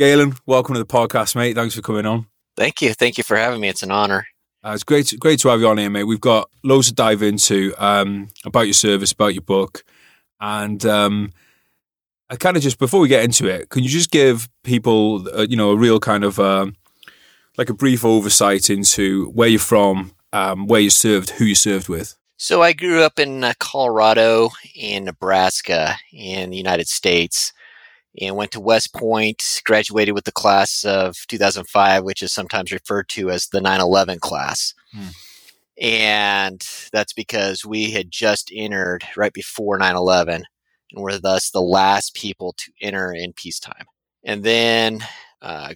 Galen, welcome to the podcast, mate. Thanks for coming on. Thank you. Thank you for having me. It's an honor. It's great to have you on here, mate. We've got loads to dive into about your service, about your book. And I kind of just, before we get into it, can you just give people, a real kind of, like a brief oversight into where you're from, where you served, who you served with? So I grew up in Colorado and Nebraska in the United States and went to West Point, graduated with the class of 2005, which is sometimes referred to as the 9/11 class. And that's because we had just entered right before 9/11 and were thus the last people to enter in peacetime. And then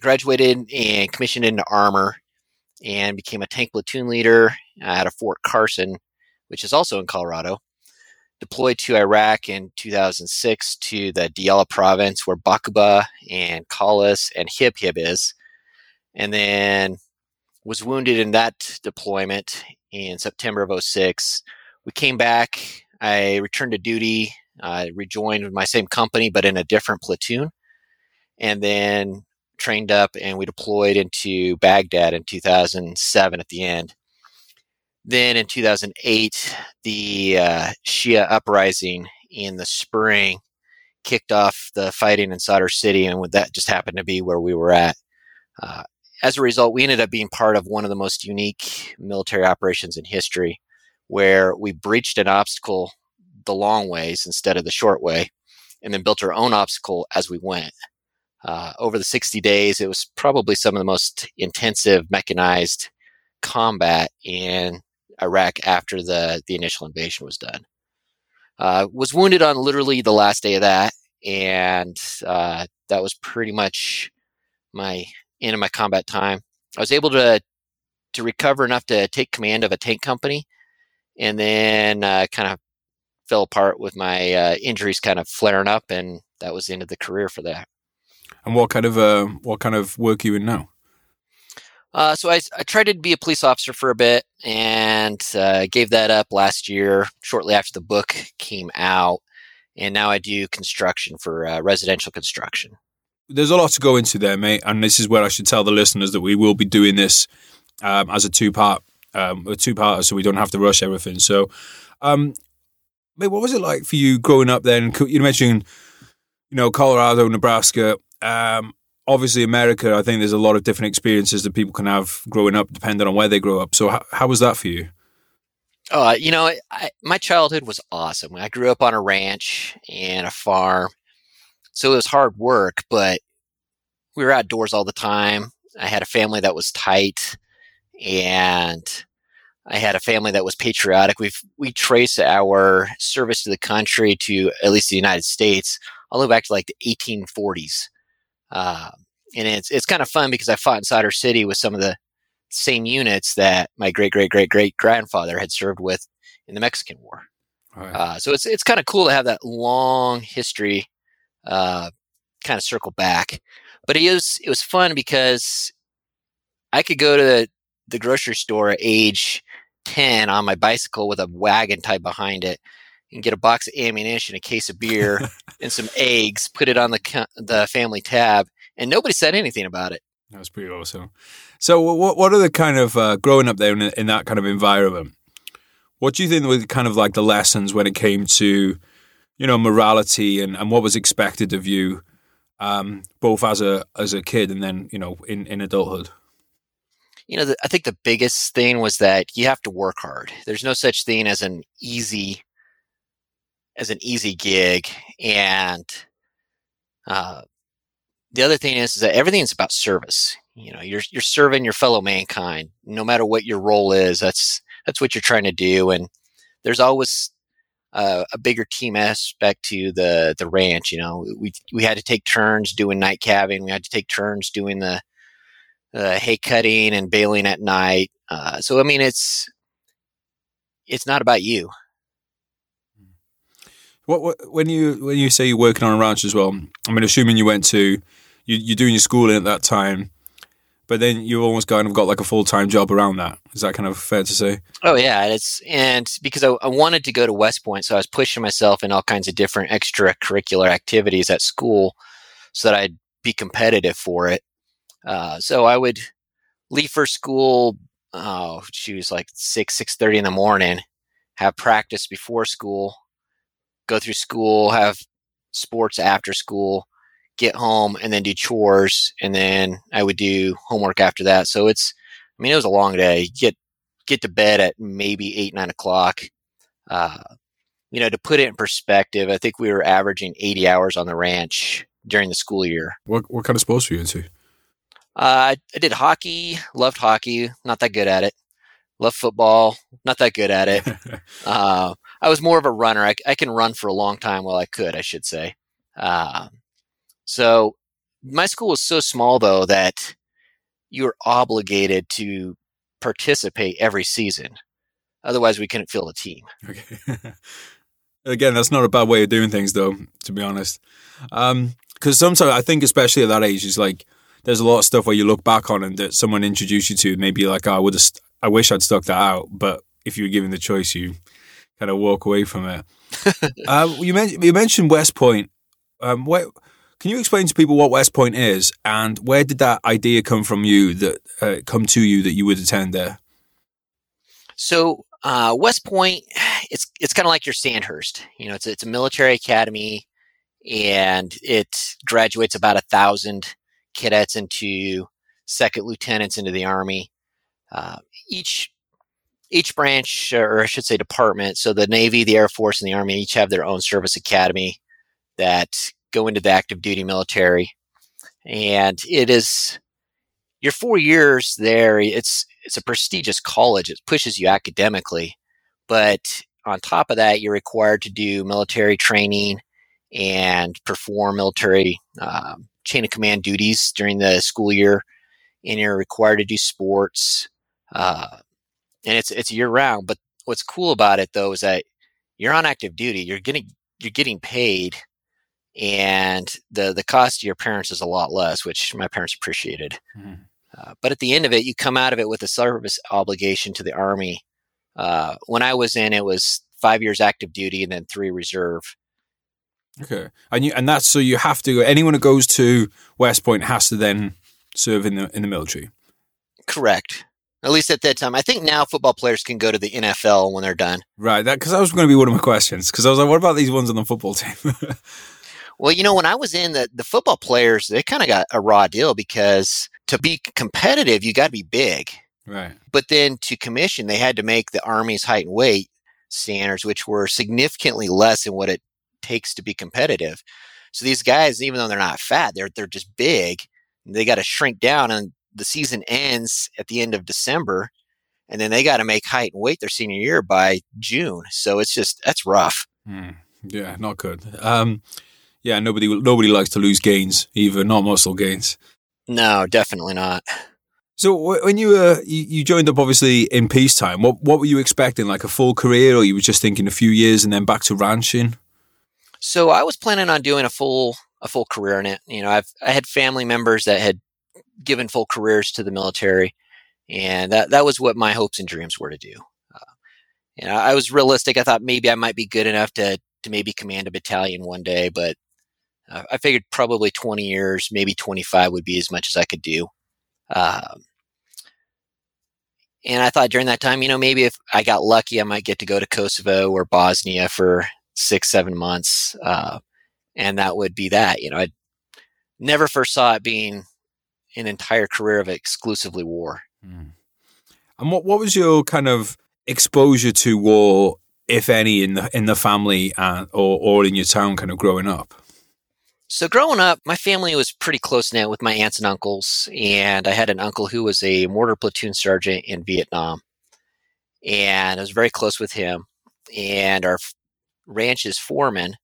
graduated and commissioned into armor and became a tank platoon leader out of Fort Carson, which is also in Colorado. Deployed to Iraq in 2006 to the Diyala province where Baqubah and Khalis and Hibhib is, and then was wounded in that deployment in September of 2006. We came back. I returned to duty. I rejoined my same company but in a different platoon, and then trained up and we deployed into Baghdad in 2007 at the end. Then in 2008, the Shia uprising in the spring kicked off the fighting in Sadr City, and that just happened to be where we were at. As a result, we ended up being part of one of the most unique military operations in history, where we breached an obstacle the long ways instead of the short way, and then built our own obstacle as we went. Over the 60 days, it was probably some of the most intensive mechanized combat in Iraq after the initial invasion was done. Was wounded on literally the last day of that, and that was pretty much my end of my combat time. I was able to recover enough to take command of a tank company, and then kind of fell apart with my injuries kind of flaring up, and that was the end of the career for that. And what kind of work are you in now? So I tried to be a police officer for a bit and gave that up last year, shortly after the book came out. And now I do construction for residential construction. There's a lot to go into there, mate. And this is where I should tell the listeners that we will be doing this as a two-parter, so we don't have to rush everything. So, mate, what was it like for you growing up then? You mentioned, Colorado, Nebraska. Obviously, America, I think there's a lot of different experiences that people can have growing up, depending on where they grow up. So how was that for you? My childhood was awesome. I grew up on a ranch and a farm, so it was hard work, but we were outdoors all the time. I had a family that was tight, and I had a family that was patriotic. We trace our service to the country to at least the United States all the way back to like the 1840s. And it's kind of fun because I fought in Sadr City with some of the same units that my great-great-great-great-grandfather had served with in the Mexican War. Right. So it's kind of cool to have that long history kind of circle back. But it was fun because I could go to the grocery store at age 10 on my bicycle with a wagon tied behind it and get a box of ammunition, a case of beer, and some eggs, put it on the family tab, and nobody said anything about it. That was pretty awesome. So what are the kind of, growing up there in that kind of environment, what do you think were kind of like the lessons when it came to, morality and what was expected of you, both as a kid and then, in adulthood? I think the biggest thing was that you have to work hard. There's no such thing as an easy gig. And the other thing is that everything's about service. You're serving your fellow mankind, no matter what your role is. That's what you're trying to do. And there's always a bigger team aspect to the ranch. We had to take turns doing night calving. We had to take turns doing the hay cutting and baling at night. It's not about you. What when you say you're working on a ranch as well, assuming you're doing your schooling at that time, but then you've almost kind of got like a full-time job around that. Is that kind of fair to say? Oh yeah, and because I wanted to go to West Point, so I was pushing myself in all kinds of different extracurricular activities at school so that I'd be competitive for it. So I would leave for school. She was like 6:30 in the morning, have practice before school, go through school, have sports after school, get home, and then do chores. And then I would do homework after that. So it was a long day. You get to bed at maybe 8, 9 o'clock. To put it in perspective, I think we were averaging 80 hours on the ranch during the school year. What kind of sports were you into? I did hockey, loved hockey, not that good at it. Loved football, not that good at it. I was more of a runner. I can run for a long time. Well, I should say. So my school was so small, though, that you were obligated to participate every season. Otherwise, we couldn't field a team. Okay. Again, that's not a bad way of doing things, though, to be honest. Because sometimes I think, especially at that age, it's like there's a lot of stuff where you look back on and that someone introduced you to. Maybe like, I wish I'd stuck that out. But if you were given the choice, you kind of walk away from it. You mentioned West Point. Can you explain to people what West Point is, and where did that idea come to you that you would attend there? So West Point, it's kind of like your Sandhurst. It's a military academy, and it graduates about 1,000 cadets into second lieutenants into the Army. Each branch, or I should say department, so the Navy, the Air Force, and the Army each have their own service academy that go into the active duty military. And it is your 4 years there. It's a prestigious college. It pushes you academically, but on top of that, you're required to do military training and perform military chain of command duties during the school year, and you're required to do sports. And it's year round. But what's cool about it, though, is that you're on active duty. You're getting paid, and the cost to your parents is a lot less, which my parents appreciated. Mm-hmm. But at the end of it, you come out of it with a service obligation to the Army. When I was in, it was 5 years active duty and then 3 reserve. Okay. And that's, so you have to, anyone who goes to West Point has to then serve in the military. Correct. At least at that time. I think now football players can go to the NFL when they're done. Right. Because that was going to be one of my questions. Because I was like, what about these ones on the football team? Well, when I was in, the football players, they kind of got a raw deal because to be competitive, you got to be big. Right. But then to commission, they had to make the Army's height and weight standards, which were significantly less than what it takes to be competitive. So these guys, even though they're not fat, they're just big. They got to shrink down, and the season ends at the end of December, and then they got to make height and weight their senior year by June. So it's just, that's rough. Mm. Yeah, not good. Yeah, nobody likes to lose gains either, not muscle gains. No, definitely not. So when you joined up, obviously, in peacetime, what were you expecting? Like a full career, or you were just thinking a few years and then back to ranching? So I was planning on doing a full career in it. I had family members that had given full careers to the military, and that was what my hopes and dreams were to do. I was realistic. I thought maybe I might be good enough to maybe command a battalion one day, but I figured probably 20 years, maybe 25 would be as much as I could do. And I thought during that time, maybe if I got lucky, I might get to go to Kosovo or Bosnia for 6-7 months. And that would be that. I never foresaw it being an entire career of exclusively war. Mm. And what was your kind of exposure to war, if any, in the family or in your town kind of growing up? So growing up, my family was pretty close-knit with my aunts and uncles, and I had an uncle who was a mortar platoon sergeant in Vietnam, and I was very close with him. And our ranch's foreman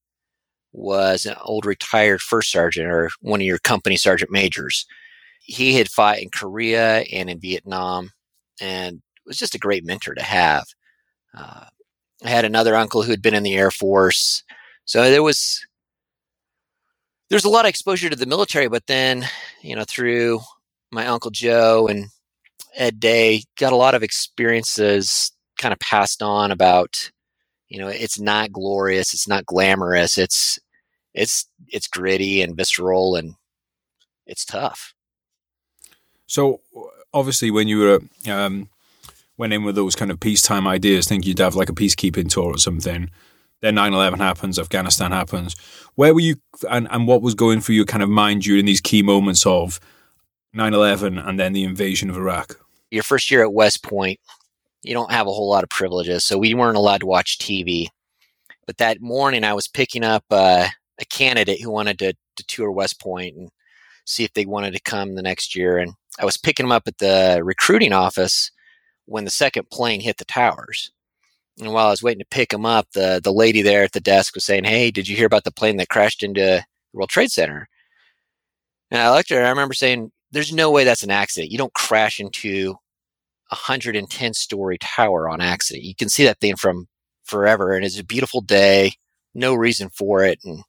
was an old retired first sergeant, or one of your company sergeant majors. He had fought in Korea and in Vietnam, and was just a great mentor to have. I had another uncle who had been in the Air Force, so there's a lot of exposure to the military, but then, through my Uncle Joe and Ed Day, got a lot of experiences kind of passed on about, it's not glorious, it's not glamorous, it's gritty and visceral, and it's tough. So obviously when you were went in with those kind of peacetime ideas, think you'd have like a peacekeeping tour or something. Then 9/11 happens, Afghanistan happens. Where were you and what was going through your kind of mind during these key moments of 9/11 and then the invasion of Iraq? Your first year at West Point, you don't have a whole lot of privileges, so we weren't allowed to watch TV. But that morning I was picking up a candidate who wanted to tour West Point and see if they wanted to come the next year. And I was picking them up at the recruiting office when the second plane hit the towers. And while I was waiting to pick him up, the lady there at the desk was saying, "Hey, did you hear about the plane that crashed into the World Trade Center?" And I looked at her. I remember saying, "There's no way that's an accident. You don't crash into a 110-story tower on accident. You can see that thing from forever, and it's a beautiful day. No reason for it." And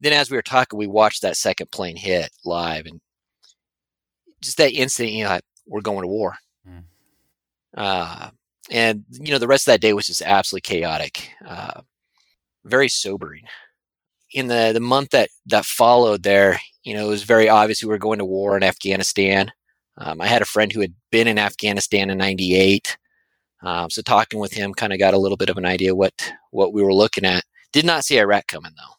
then as we were talking, we watched that second plane hit live, and just that instant, you know, like, we're going to war. Mm. And, you know, the rest of that day was just absolutely chaotic, very sobering. In the month that followed there, you know, it was very obvious we were going to war in Afghanistan. I had a friend who had been in Afghanistan in 98. So talking with him kind of got a little bit of an idea what we were looking at. Did not see Iraq coming, though.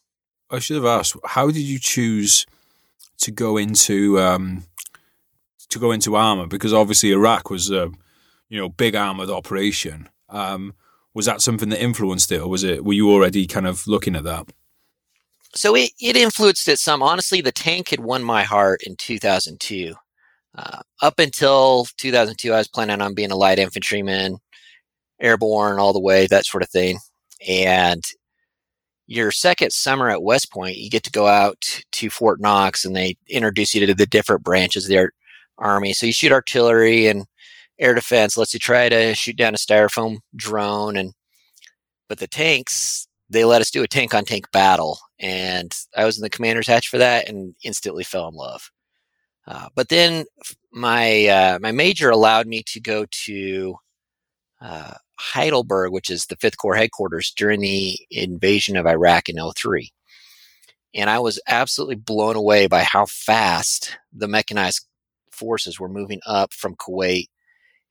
I should have asked, how did you choose to go into armor? Because obviously Iraq was a big armored operation. Was that something that influenced it, or were you already kind of looking at that? So it influenced it some. Honestly, the tank had won my heart in 2002. Up until 2002, I was planning on being a light infantryman, airborne all the way, that sort of thing. And your second summer at West Point, you get to go out to Fort Knox, and they introduce you to the different branches of their army. So you shoot artillery and air defense lets you try to shoot down a styrofoam drone, but the tanks, they let us do a tank on tank battle, and I was in the commander's hatch for that and instantly fell in love. But then my major allowed me to go to Heidelberg, which is the 5th Corps headquarters, during the invasion of Iraq in 2003, and I was absolutely blown away by how fast the mechanized forces were moving up from Kuwait.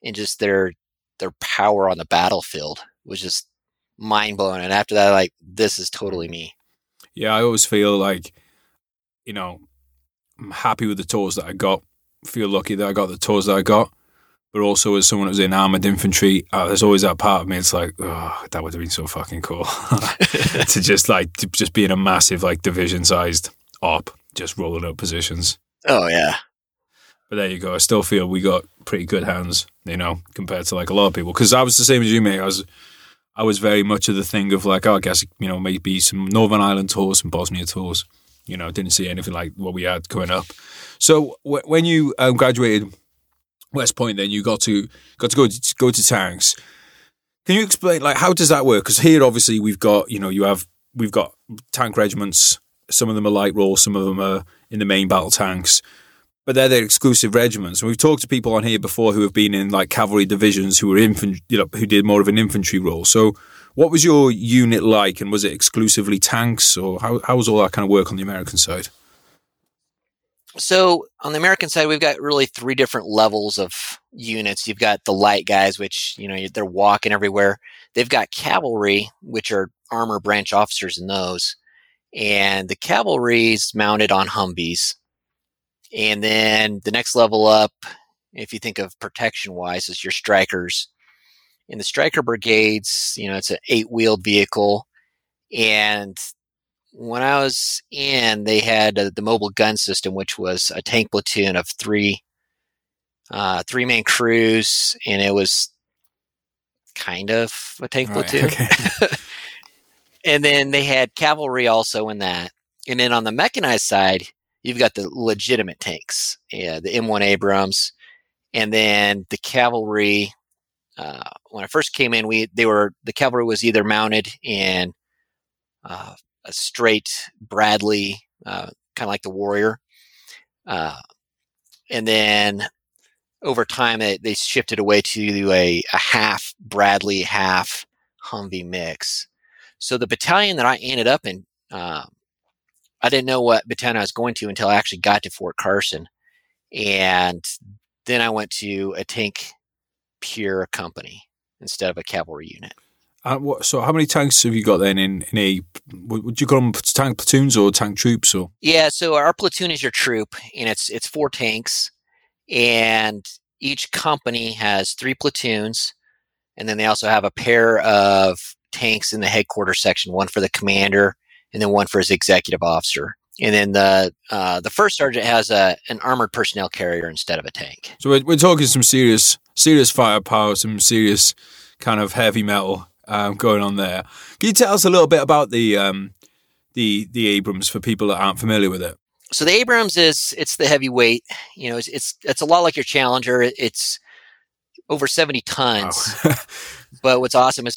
And just their power on the battlefield was just mind blowing. And after that, like, this is totally me. Yeah, I always feel like, I'm happy with the tours that I got. Feel lucky that I got the tours that I got. But also as someone who's in armoured infantry, there's always that part of me. It's like, oh, that would have been so fucking cool to just be in a massive division sized op, just rolling up positions. Oh yeah. But there you go. I still feel we got pretty good hands, compared to a lot of people. Because I was the same as you, mate. I was very much of the thing of I guess, maybe some Northern Ireland tours, some Bosnia tours. Didn't see anything like what we had coming up. So when you graduated West Point, then you got to go to tanks. Can you explain how does that work? Because here, obviously, we've got we've got tank regiments. Some of them are light roll, some of them are in the main battle tanks. But they're their exclusive regiments. And we've talked to people on here before who have been in cavalry divisions who were who did more of an infantry role. So what was your unit like, and was it exclusively tanks, or how was all that kind of work on the American side? So on the American side, we've got really three different levels of units. You've got the light guys, which, they're walking everywhere. They've got cavalry, which are armor branch officers in those. And the cavalry's mounted on Humvees. And then the next level up, if you think of protection-wise, is your strikers. In the striker brigades, it's an 8-wheeled vehicle. And when I was in, they had the mobile gun system, which was a tank platoon of three-man crews, and it was kind of a tank platoon. Okay. And then they had cavalry also in that. And then on the mechanized side, you've got the legitimate tanks, the M1 Abrams, and then the cavalry. When I first came in, the cavalry was either mounted in a straight Bradley, kind of like the Warrior, and then over time they shifted away to a half Bradley, half Humvee mix. So the battalion that I ended up in. I didn't know what battalion I was going to until I actually got to Fort Carson. And then I went to a tank pure company instead of a cavalry unit. So how many tanks have you got then in a, would you call them tank platoons or tank troops? Or? Yeah, so our platoon is your troop, and it's four tanks, and each company has three platoons, and then they also have a pair of tanks in the headquarters section, one for the commander and then one for his executive officer. And then the first sergeant has an armored personnel carrier instead of a tank. So we're talking some serious firepower, some serious kind of heavy metal going on there. Can you tell us a little bit about the Abrams for people that aren't familiar with it? So the Abrams it's the heavyweight. You know, it's a lot like your Challenger. It's over 70 tons. Wow. But what's awesome is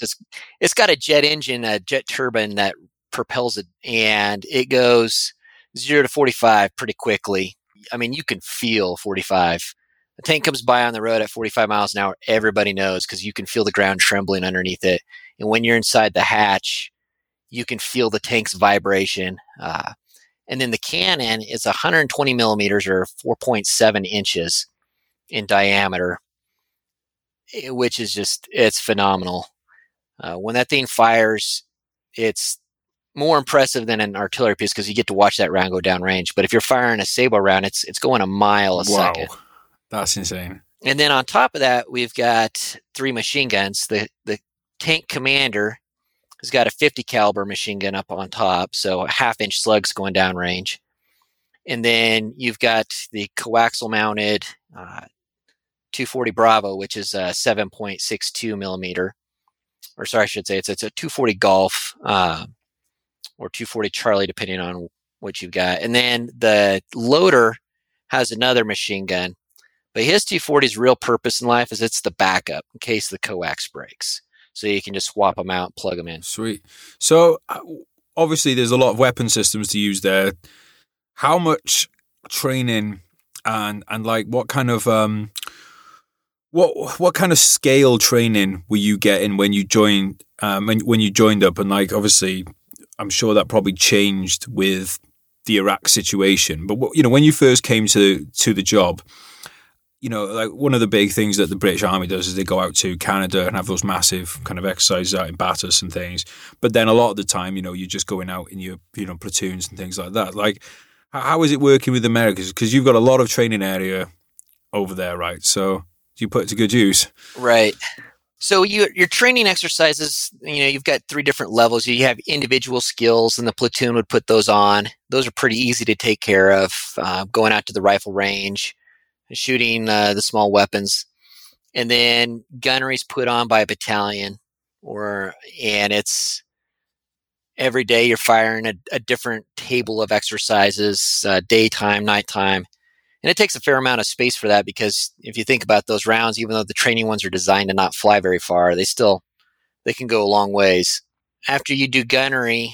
it's got a jet engine, a jet turbine that propels it, and it goes 0 to 45 pretty quickly. I mean, you can feel 45. A tank comes by on the road at 45 miles an hour. Everybody knows because you can feel the ground trembling underneath it. And when you're inside the hatch, you can feel the tank's vibration. And then the cannon is 120 millimeters or 4.7 inches in diameter, which is just, it's phenomenal. When that thing fires, it's more impressive than an artillery piece because you get to watch that round go downrange. But if you're firing a sabot round, it's going a mile a second. That's insane. And then on top of that, we've got three machine guns. The tank commander has got a 50 caliber machine gun up on top, so a half-inch slugs going downrange. And then you've got the coaxial-mounted 240 Bravo, which is a 7.62 millimeter. Or sorry, I should say it's a 240 Golf or 240 Charlie, depending on what you've got. And then the loader has another machine gun. But his 240's real purpose in life is it's the backup in case the coax breaks. So you can just swap them out, plug them in. Sweet. So obviously there's a lot of weapon systems to use there. How much training and like what kind of scale training were you getting when you joined up? And like obviously I'm sure that probably changed with the Iraq situation. But what, you know, when you first came to the job, you know, like one of the big things that the British Army does is they go out to Canada and have those massive kind of exercises out in Batters and things. But then a lot of the time, you know, you're just going out in your, you know, platoons and things like that. Like, how is it working with the Americans? Because you've got a lot of training area over there, right? So you put it to good use. Right. So your training exercises, you know, you've got three different levels. You have individual skills, and the platoon would put those on. Those are pretty easy to take care of, going out to the rifle range, shooting the small weapons. And then gunnery's put on by a battalion, and it's every day you're firing a different table of exercises, daytime, nighttime. And it takes a fair amount of space for that because if you think about those rounds, even though the training ones are designed to not fly very far, they can go a long ways. After you do gunnery,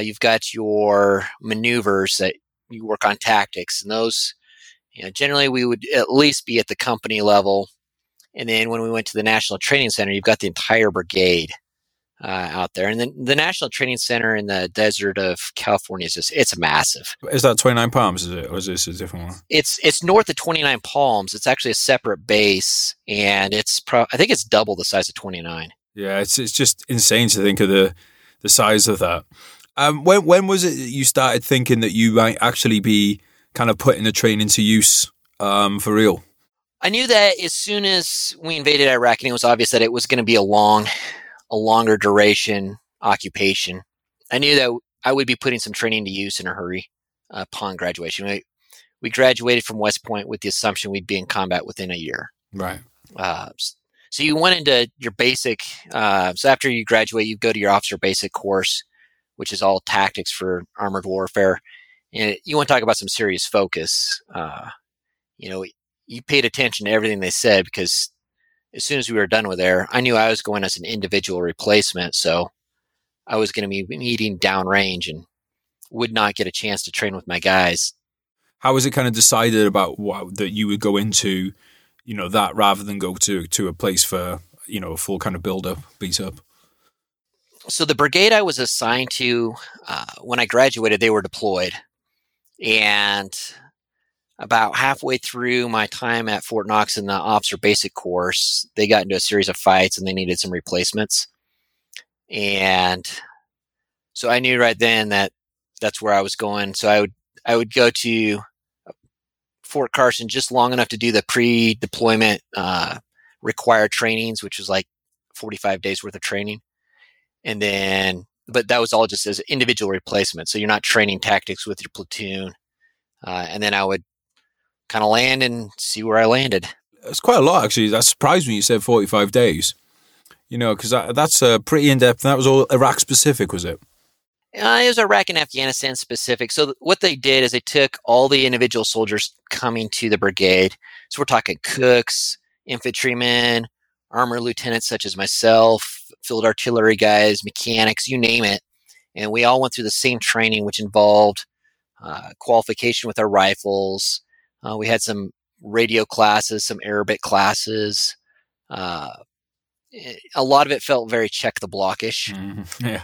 you've got your maneuvers that you work on tactics, and those, you know, generally we would at least be at the company level. And then when we went to the National Training Center, you've got the entire brigade out there. And then the National Training Center in the desert of California is it's massive. Is that 29 Palms, is it? Or is this a different one? It's north of 29 Palms. It's actually a separate base, and I think it's double the size of 29. Yeah, it's just insane to think of the size of that. When was it that you started thinking that you might actually be kind of putting the training to use for real? I knew that as soon as we invaded Iraq, and it was obvious that it was going to be a longer duration occupation. I knew that I would be putting some training to use in a hurry upon graduation. We graduated from West Point with the assumption we'd be in combat within a year. Right. So you went into your basic, so after you graduate, you go to your officer basic course, which is all tactics for armored warfare. And you want to talk about some serious focus. You know, you paid attention to everything they said because as soon as we were done with there, I knew I was going as an individual replacement. So I was going to be needing downrange and would not get a chance to train with my guys. How was it kind of decided about that you would go into, you know, that rather than go to a place for, you know, a full kind of build up, beat up? So the brigade I was assigned to, when I graduated, they were deployed. And about halfway through my time at Fort Knox in the officer basic course, they got into a series of fights and they needed some replacements. And so I knew right then that that's where I was going. So I would go to Fort Carson just long enough to do the pre-deployment required trainings, which was like 45 days worth of training. And then, but that was all just as individual replacement. So you're not training tactics with your platoon. And then I would kind of land and see where I landed. That's quite a lot, actually. That surprised me you said 45 days. You know, because that's pretty in-depth. That was all Iraq-specific, was it? It was Iraq and Afghanistan-specific. So what they did is they took all the individual soldiers coming to the brigade. So we're talking cooks, infantrymen, armor lieutenants such as myself, field artillery guys, mechanics, you name it. And we all went through the same training, which involved qualification with our rifles. We had some radio classes, some Arabic classes. A lot of it felt very check the blockish. Mm-hmm. Yeah.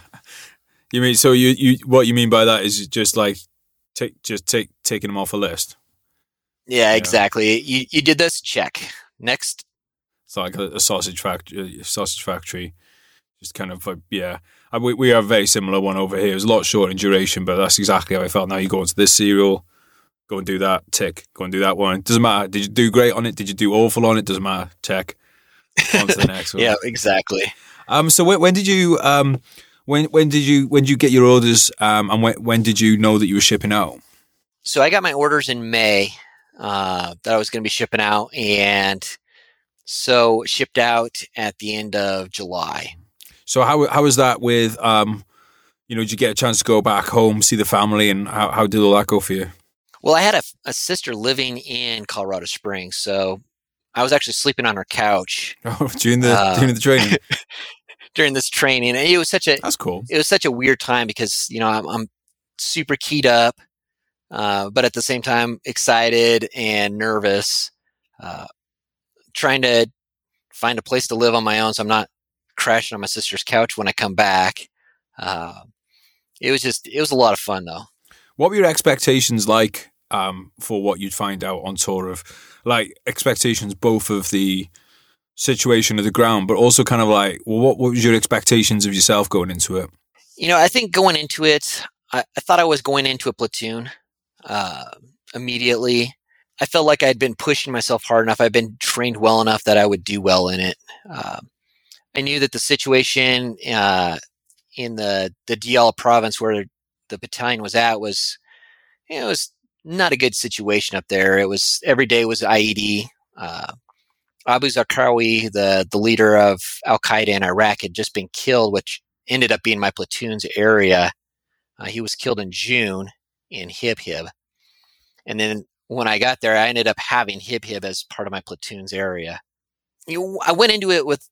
You mean, so you what you mean by that is just like taking them off a list. Yeah, exactly. You did this, check. Next. It's like a sausage factory. Just kind of like, yeah. We have a very similar one over here. It's a lot shorter in duration, but that's exactly how I felt. Now you go into this serial, go and do that, tick, go and do that one. Doesn't matter. Did you do great on it? Did you do awful on it? Doesn't matter. Tick. On to the next one. Yeah, exactly. So when did you get your orders? And when did you know that you were shipping out? So I got my orders in May that I was going to be shipping out, and so shipped out at the end of July. So how was that with, did you get a chance to go back home, see the family, and how did all that go for you? Well, I had a sister living in Colorado Springs, so I was actually sleeping on her couch. Oh, during the training. During this training. And it was that's cool. It was such a weird time because, you know, I'm super keyed up, but at the same time excited and nervous, trying to find a place to live on my own. So I'm not crashing on my sister's couch when I come back. It was a lot of fun though. What were your expectations like for what you'd find out on tour of, like expectations both of the situation of the ground, but also kind of like, well, what was your expectations of yourself going into it? You know, I think going into it, I thought I was going into a platoon immediately. I felt like I'd been pushing myself hard enough. I'd been trained well enough that I would do well in it. I knew that the situation in the Diyala province where the battalion was at was, it was not a good situation up there. It was every day was IED. Abu Zarqawi, the leader of Al Qaeda in Iraq, had just been killed, which ended up being my platoon's area. He was killed in June in Hibhib, and then when I got there, I ended up having Hibhib as part of my platoon's area. I went into it with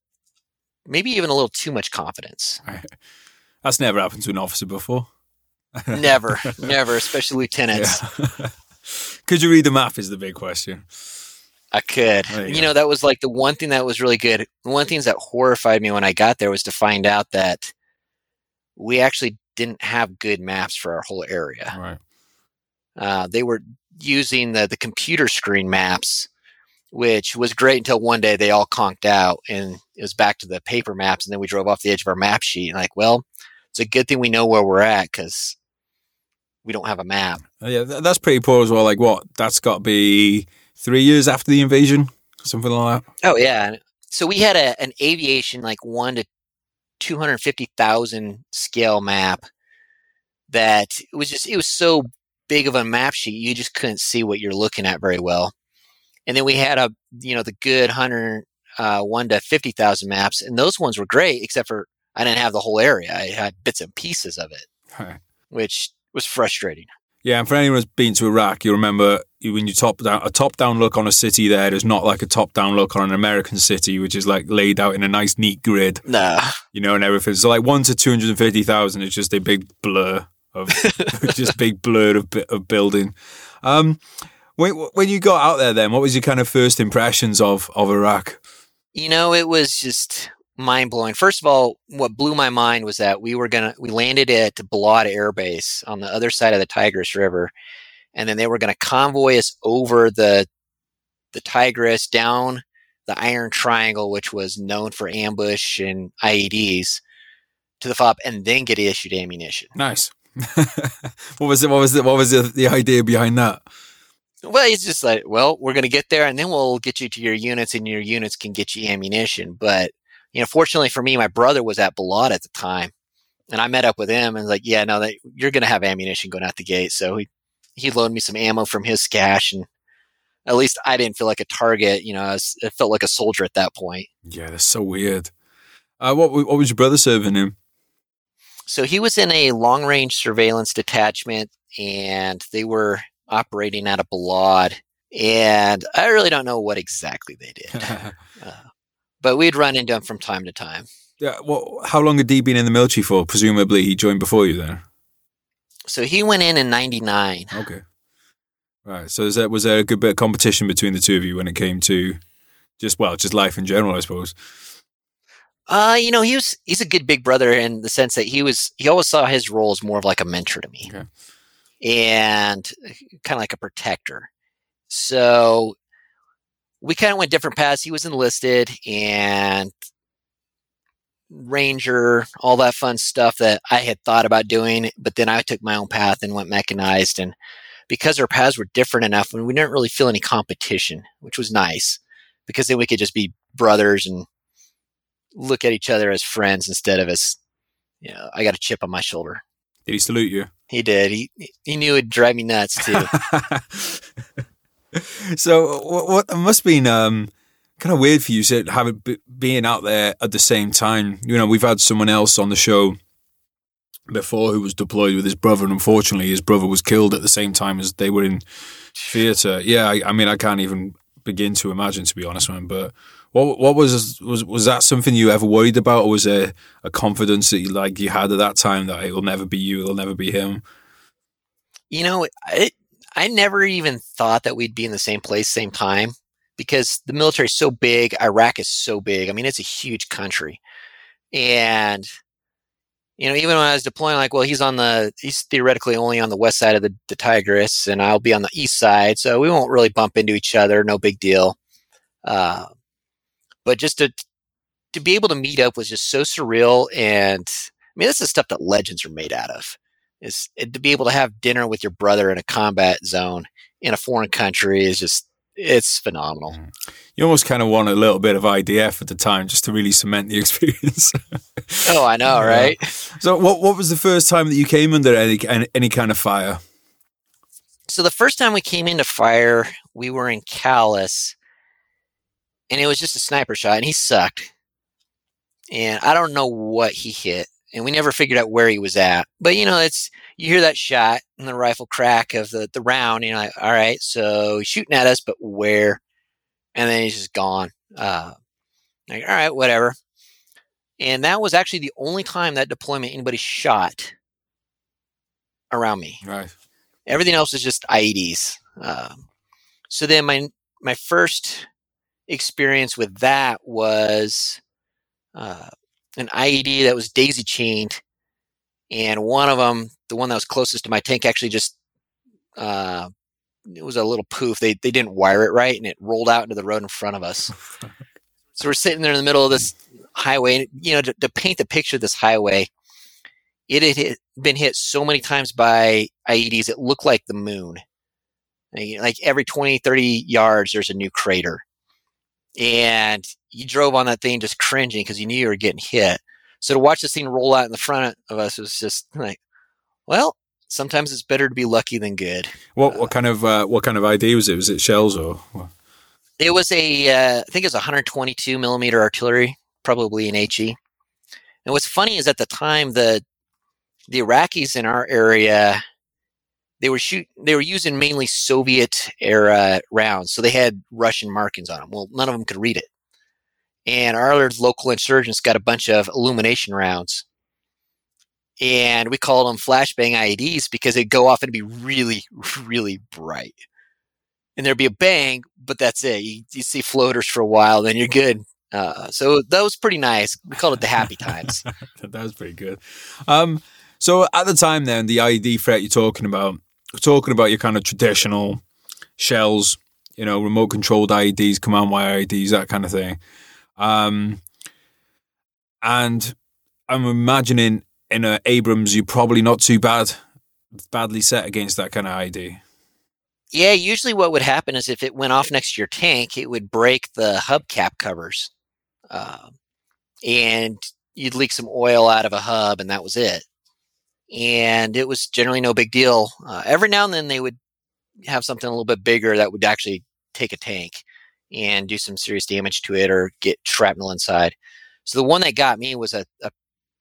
maybe even a little too much confidence. Right. That's never happened to an officer before. Never, especially lieutenants. Yeah. Could you read the map is the big question. I could. You know, that was like the one thing that was really good. One of the things that horrified me when I got there was to find out that we actually didn't have good maps for our whole area. Right. They were using the computer screen maps, which was great until one day they all conked out and it was back to the paper maps. And then we drove off the edge of our map sheet and like, well, it's a good thing we know where we're at because we don't have a map. Yeah, that's pretty poor as well. Like what? That's got to be 3 years after the invasion, something like that. Oh, yeah. So we had an aviation like 1 to 250,000 scale map that it was so big of a map sheet, you just couldn't see what you're looking at very well. And then we had the good 1 to 50,000 maps, and those ones were great, except for I didn't have the whole area. I had bits and pieces of it, which was frustrating. Yeah, and for anyone who's been to Iraq, you remember when you top down look on a city there is not like a top down look on an American city, which is like laid out in a nice neat grid. No, you know, and everything. So like 1 to 250,000 is just a big blur of building. When you got out there then, what was your kind of first impressions of Iraq? You know, it was just mind blowing. First of all, what blew my mind was that we landed at Balad Air Base on the other side of the Tigris River, and then they were going to convoy us over the Tigris down the Iron Triangle, which was known for ambush and IEDs, to the FOB, and then get issued ammunition. Nice. What was the idea behind that? Well, it's just like, we're going to get there and then we'll get you to your units and your units can get you ammunition. But, fortunately for me, my brother was at Balad at the time and I met up with him and was like, you're going to have ammunition going out the gate. So he loaned me some ammo from his cache, and at least I didn't feel like a target. It felt like a soldier at that point. Yeah, that's so weird. What was your brother serving in? So he was in a long-range surveillance detachment, and they were operating out of Balad, and I really don't know what exactly they did, but we'd run into him from time to time. Yeah. Well, how long had he been in the military for? Presumably he joined before you then. So he went in 99. Okay. Right. So was there a good bit of competition between the two of you when it came to just life in general, I suppose? He's a good big brother in the sense that he always saw his role as more of like a mentor to me. Okay. And kind of like a protector. So we kind of went different paths. He was enlisted and Ranger, all that fun stuff that I had thought about doing, but then I took my own path and went mechanized. And because our paths were different enough, we didn't really feel any competition, which was nice, because then we could just be brothers and look at each other as friends instead of as, I got a chip on my shoulder. Did he salute you? He did. He knew it'd drive me nuts too. So what must have been kind of weird for you, to have it being out there at the same time. We've had someone else on the show before who was deployed with his brother, and unfortunately, his brother was killed at the same time as they were in theatre. Yeah, I can't even begin to imagine, to be honest, man. But what was that something you ever worried about, or was there a confidence that you had at that time that it will never be you, it'll never be him? I never even thought that we'd be in the same place, same time, because the military is so big. Iraq is so big. It's a huge country, and even when I was deploying, he's theoretically only on the west side of the Tigris, and I'll be on the east side, so we won't really bump into each other. No big deal. But just to be able to meet up was just so surreal. And this is stuff that legends are made out of, is to be able to have dinner with your brother in a combat zone in a foreign country it's phenomenal. You almost kind of want a little bit of IDF at the time just to really cement the experience. Oh, I know, right? So what was the first time that you came under any kind of fire? So the first time we came into fire, we were in Khalis. And it was just a sniper shot, and he sucked. And I don't know what he hit, and we never figured out where he was at. But, you hear that shot and the rifle crack of the round, and you're like, all right, so he's shooting at us, but where? And then he's just gone. All right, whatever. And that was actually the only time that deployment anybody shot around me. Right. Everything else was just IEDs. So then my first experience with that was an IED that was daisy chained, and one of them, the one that was closest to my tank, actually just it was a little poof. They didn't wire it right, and it rolled out into the road in front of us. So we're sitting there in the middle of this highway, and to paint the picture of this highway, it had been hit so many times by IEDs it looked like the moon. Like every 20-30 yards there's a new crater. And you drove on that thing just cringing because you knew you were getting hit. So to watch this thing roll out in the front of us was just like, sometimes it's better to be lucky than good. What kind of ID was it? Was it shells or what? It was I think it was 122 millimeter artillery, probably an HE. And what's funny is at the time the Iraqis in our area, they were using mainly Soviet era rounds. So they had Russian markings on them. Well, none of them could read it. And our local insurgents got a bunch of illumination rounds. And we called them flashbang IEDs because they'd go off and be really, really bright. And there'd be a bang, but that's it. You see floaters for a while, then you're good. So that was pretty nice. We called it the happy times. That was pretty good. So at the time then, the IED threat you're talking about your kind of traditional shells, you know, remote controlled IEDs, command wire IEDs, that kind of thing. And I'm imagining in an Abrams, you're probably not too badly set against that kind of IED. Yeah, usually what would happen is if it went off next to your tank, it would break the hubcap covers, and you'd leak some oil out of a hub, and that was it. And it was generally no big deal. Every now and then they would have something a little bit bigger that would actually take a tank and do some serious damage to it or get shrapnel inside. So the one that got me was a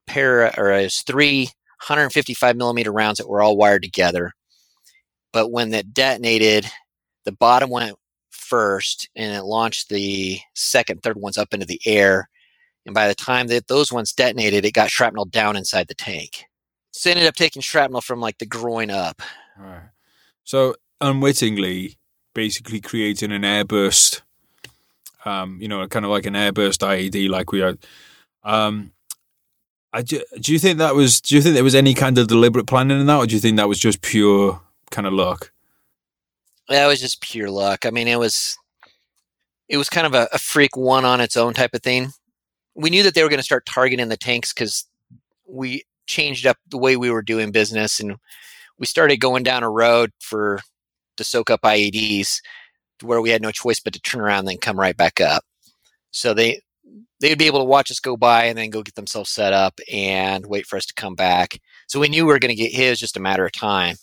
pair, or it was three 155 millimeter rounds that were all wired together. But when that detonated, the bottom went first, and it launched the second, third ones up into the air. And by the time that those ones detonated, it got shrapnel down inside the tank. So I ended up taking shrapnel from like the groin up. All right. So unwittingly, basically creating an airburst, kind of like an airburst IED, like we had. Do you think there was any kind of deliberate planning in that, or do you think that was just pure kind of luck? That was just pure luck. I mean, it was kind of a freak one on its own type of thing. We knew that they were going to start targeting the tanks because we changed up the way we were doing business, and we started going down a road to soak up IEDs where we had no choice but to turn around and then come right back up. So they'd be able to watch us go by and then go get themselves set up and wait for us to come back. So we knew we were going to get hit. It was just a matter of time.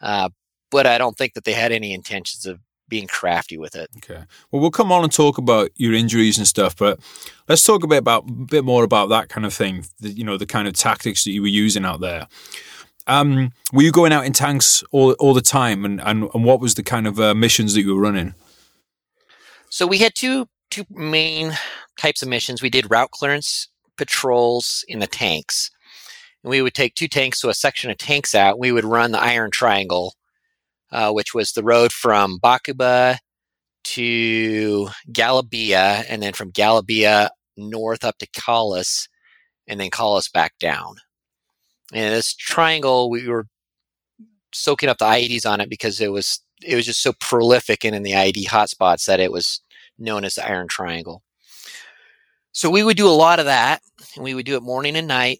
But I don't think that they had any intentions of being crafty with it. Okay. Well, we'll come on and talk about your injuries and stuff, but let's talk a bit more about that kind of thing, the kind of tactics that you were using out there. Were you going out in tanks all the time, and what was the kind of missions that you were running? So we had two main types of missions. We did route clearance patrols in the tanks. And we would take two tanks, so a section of tanks out. We would run the Iron Triangle, which was the road from Baqubah to Ghalibiyah, and then from Ghalibiyah north up to Khalis, and then Khalis back down. And this triangle, we were soaking up the IEDs on it because it was just so prolific and in the IED hotspots that it was known as the Iron Triangle. So we would do a lot of that, and we would do it morning and night,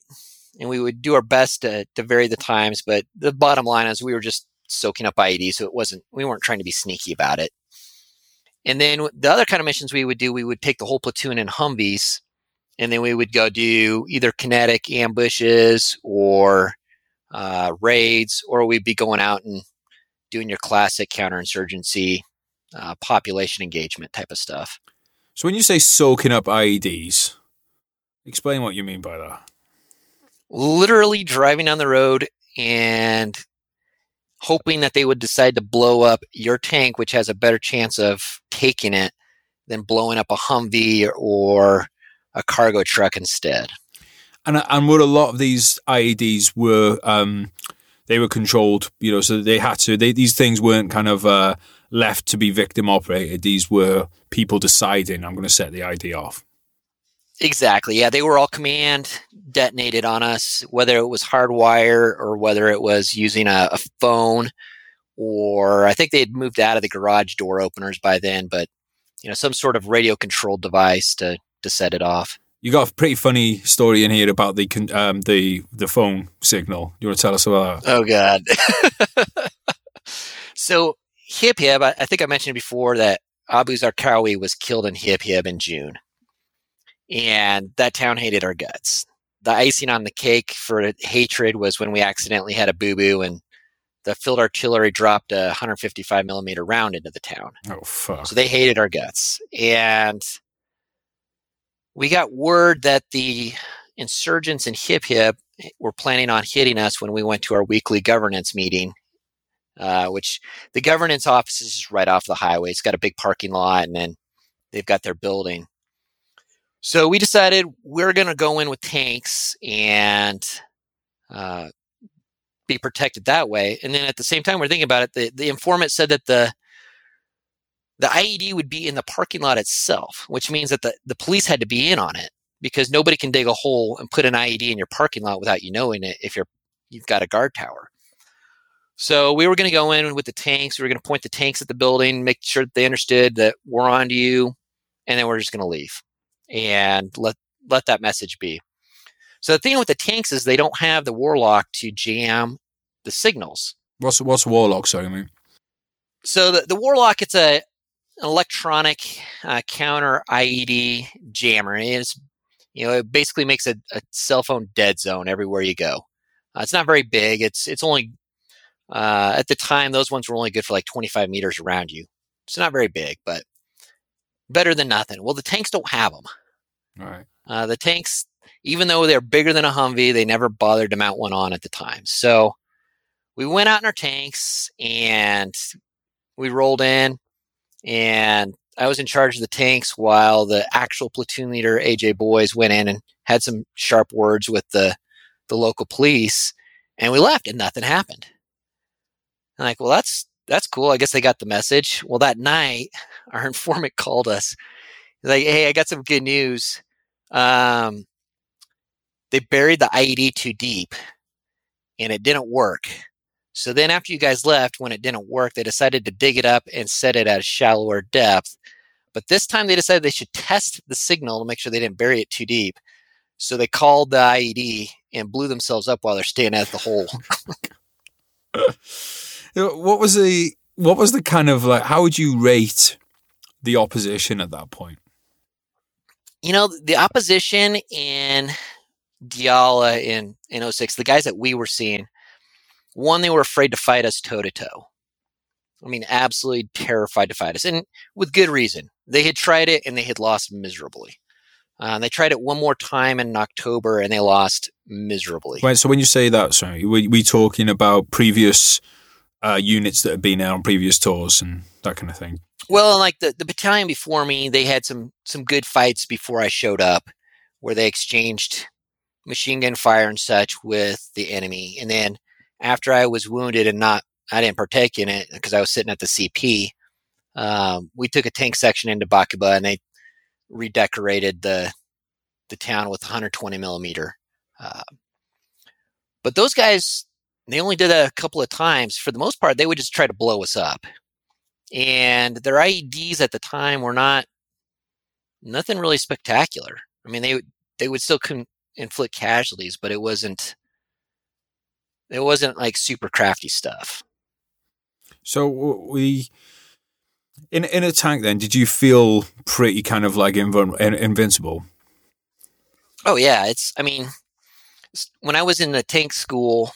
and we would do our best to vary the times, but the bottom line is we were just soaking up IEDs, so we weren't trying to be sneaky about it. And then the other kind of missions we would do, we would take the whole platoon in Humvees, and then we would go do either kinetic ambushes or raids, or we'd be going out and doing your classic counterinsurgency, population engagement type of stuff. So when you say soaking up IEDs, explain what you mean by that. Literally driving down the road and hoping that they would decide to blow up your tank, which has a better chance of taking it than blowing up a Humvee or a cargo truck instead. And what a lot of these IEDs were, they were controlled, so they had to. These things weren't kind of left to be victim operated. These were people deciding, I'm going to set the IED off. Exactly. Yeah, they were all command detonated on us, whether it was hardwire or whether it was using a phone, or I think they had moved out of the garage door openers by then, but some sort of radio controlled device to set it off. You got a pretty funny story in here about the phone signal. You want to tell us about that? Oh God. So Hibhib, I think I mentioned before that Abu Zarqawi was killed in Hibhib in June. And that town hated our guts. The icing on the cake for hatred was when we accidentally had a boo-boo and the field artillery dropped a 155 millimeter round into the town. Oh, fuck. So they hated our guts. And we got word that the insurgents in Hibhib were planning on hitting us when we went to our weekly governance meeting, which the governance office is just right off the highway. It's got a big parking lot, and then they've got their building. So we decided we're going to go in with tanks and be protected that way. And then at the same time, we're thinking about it. The informant said that the the IED would be in the parking lot itself, which means that the police had to be in on it, because nobody can dig a hole and put an IED in your parking lot without you knowing it if you've got a guard tower. So we were going to go in with the tanks. We were going to point the tanks at the building, make sure that they understood that we're on to you, and then we're just going to leave and let that message be. So the thing with the tanks is they don't have the Warlock to jam the signals. What's Warlock? Sorry, I mean. So the Warlock, it's an electronic counter IED jammer. It's, it basically makes a cell phone dead zone everywhere you go. It's not very big. It's only at the time those ones were only good for like 25 meters around you. It's not very big, but better than nothing. Well, the tanks don't have them. All right. The tanks, even though they're bigger than a Humvee, they never bothered to mount one on at the time. So we went out in our tanks and we rolled in, and I was in charge of the tanks while the actual platoon leader, AJ Boys, went in and had some sharp words with the local police, and we left and nothing happened. I'm like, well, that's cool. I guess they got the message. Well, that night, our informant called us. He's like, hey, I got some good news. They buried the IED too deep, and it didn't work. So then after you guys left, when it didn't work, they decided to dig it up and set it at a shallower depth. But this time they decided they should test the signal to make sure they didn't bury it too deep. So they called the IED and blew themselves up while they're staying at the hole. What was the kind of, like, how would you rate the opposition at that point? The opposition in Diyala in 06, the guys that we were seeing, one, they were afraid to fight us toe-to-toe. I mean, absolutely terrified to fight us, and with good reason. They had tried it, and they had lost miserably. They tried it one more time in October, and they lost miserably. Right, so when you say that, sorry, we talking about previous units that had been out on previous tours and that kind of thing? Well, like the battalion before me, they had some good fights before I showed up, where they exchanged machine gun fire and such with the enemy, and then after I was wounded and I didn't partake in it because I was sitting at the CP. We took a tank section into Baqubah, and they redecorated the town with 120 millimeter. But those guys, they only did that a couple of times. For the most part, they would just try to blow us up. And their IEDs at the time were nothing really spectacular. I mean, they would still inflict casualties, but it wasn't like super crafty stuff. So we in a tank then, did you feel pretty kind of like invincible? Oh yeah, when I was in the tank school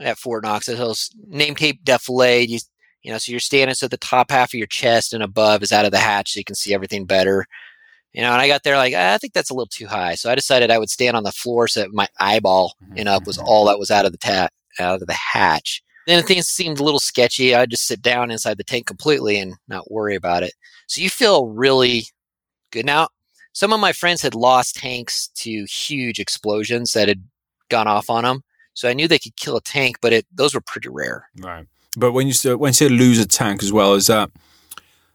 at Fort Knox, it was name tape defilade. So you're standing so the top half of your chest and above is out of the hatch so you can see everything better. And I got there like, I think that's a little too high. So I decided I would stand on the floor so that my eyeball and up was all that was out of the hatch. Then things seemed a little sketchy. I'd just sit down inside the tank completely and not worry about it. So you feel really good. Now, some of my friends had lost tanks to huge explosions that had gone off on them. So I knew they could kill a tank, but those were pretty rare. Right. But when you say lose a tank as well, is that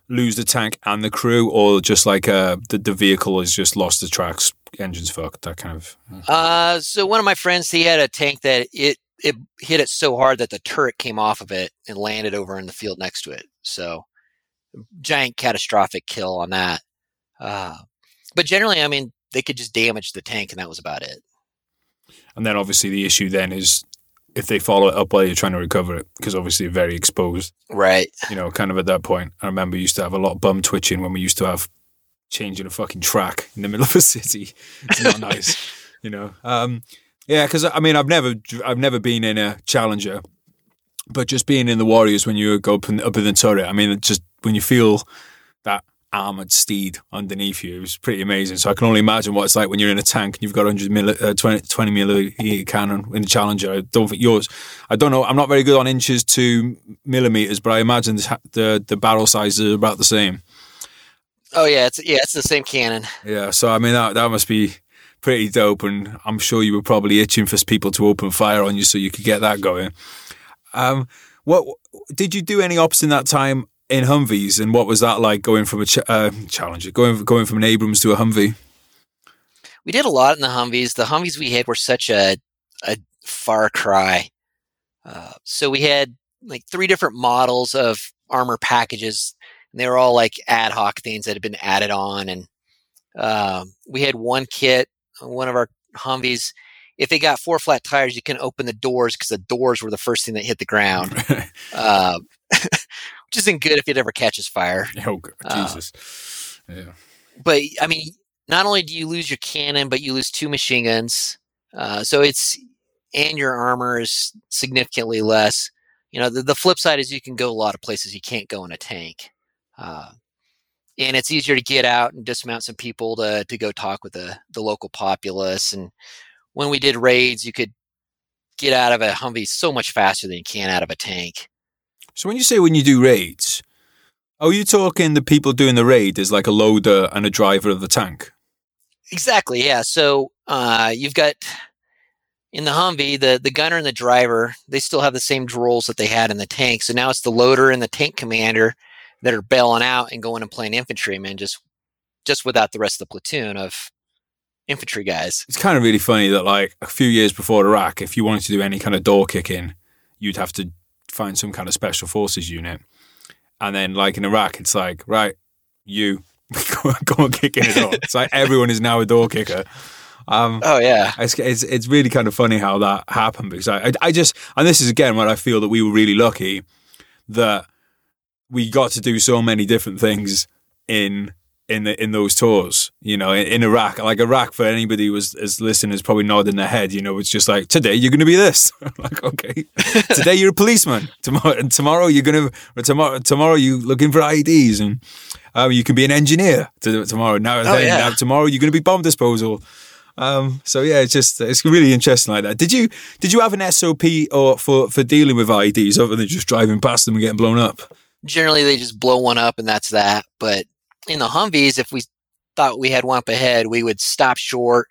lose the tank and the crew, or just like the vehicle has just lost the tracks, engines fucked, that kind of? So one of my friends, he had a tank that it hit it so hard that the turret came off of it and landed over in the field next to it. So giant catastrophic kill on that. But generally, I mean, they could just damage the tank and that was about it. And then obviously the issue then is if they follow it up while you're trying to recover it, because obviously very exposed. Right. Kind of at that point, I remember we used to have a lot of bum twitching when we used to have changing a fucking track in the middle of a city. It's not nice, Yeah, because I mean, I've never been in a Challenger, but just being in the Warriors when you go up in the turret, I mean, just when you feel that armoured steed underneath you, it was pretty amazing. So I can only imagine what it's like when you're in a tank and you've got 20 millimeter cannon in the Challenger. I don't know, I'm not very good on inches to millimeters, but I imagine the barrel sizes are about the same. Oh yeah, it's the same cannon. Yeah, so I mean that must be pretty dope, and I'm sure you were probably itching for people to open fire on you so you could get that going. What did you do any ops in that time in Humvees, and what was that like going from a Challenger, going from an Abrams to a Humvee? We did a lot in the Humvees. The Humvees we had were such a far cry. So we had like three different models of armor packages, and they were all like ad hoc things that had been added on. And we had one kit, one of our Humvees. If they got four flat tires, you couldn't open the doors because the doors were the first thing that hit the ground, which isn't good if it ever catches fire. Oh, Jesus. Yeah. But, I mean, not only do you lose your cannon, but you lose two machine guns. And your armor is significantly less. You know, the flip side is you can go a lot of places you can't go in a tank. And it's easier to get out and dismount some people to go talk with the local populace. And when we did raids, you could get out of a Humvee so much faster than you can out of a tank. So when you say when you do raids, are you talking the people doing the raid is like a loader and a driver of the tank? Exactly, yeah. So you've got... in the Humvee, the gunner and the driver, they still have the same roles that they had in the tank. So now it's the loader and the tank commander that are bailing out and going and playing infantrymen, just without the rest of the platoon of infantry guys. It's kind of really funny that like a few years before Iraq, if you wanted to do any kind of door kicking, you'd have to find some kind of special forces unit. And then like in Iraq, it's like, right, you go and kick in a door. It's like everyone is now a door kicker. Oh yeah, it's really kind of funny how that happened, because I just, and this is again where I feel that we were really lucky that we got to do so many different things in those tours. You know, in Iraq, like Iraq for anybody was as listening is probably nodding their head. You know, it's just like, today you're going to be this. Like, okay, today you're a policeman. Tomorrow you're going to tomorrow you're looking for IEDs, and you can be an engineer tomorrow. Now tomorrow you're going to be bomb disposal. So yeah, it's really interesting like that. Did you have an SOP or for dealing with IEDs other than just driving past them and getting blown up? Generally, they just blow one up and that's that. But in the Humvees, if we thought we had one up ahead, we would stop short,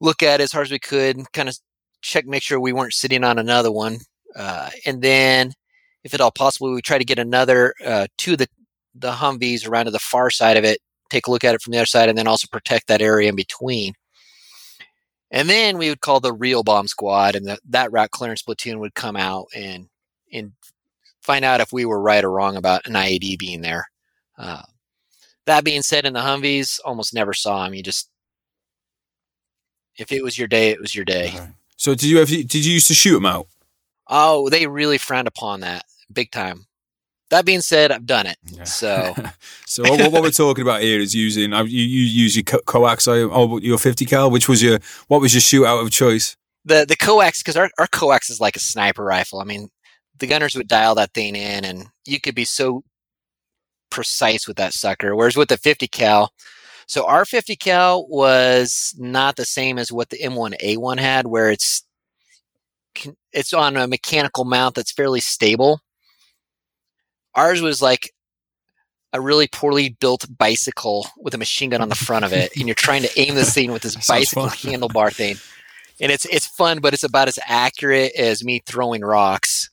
look at it as hard as we could, and kind of check, make sure we weren't sitting on another one. And then, if at all possible, we would try to get another to the Humvees around to the far side of it, take a look at it from the other side, and then also protect that area in between. And then we would call the real bomb squad, and that route clearance platoon would come out and find out if we were right or wrong about an IED being there. That being said, in the Humvees, almost never saw them. You just, if it was your day, it was your day. Right. So did you used to shoot them out? Oh, they really frowned upon that big time. That being said, I've done it. Yeah. So what we're talking about here is using you use your coax or your 50 cal. What was your shootout of choice? The coax, because our coax is like a sniper rifle. I mean, the gunners would dial that thing in, and you could be so precise with that sucker. Whereas with the 50 cal, so our 50 cal was not the same as what the M1A1 had, where it's on a mechanical mount that's fairly stable. Ours was like a really poorly built bicycle with a machine gun on the front of it, and you're trying to aim this thing with this bicycle handlebar thing. And it's fun, but it's about as accurate as me throwing rocks.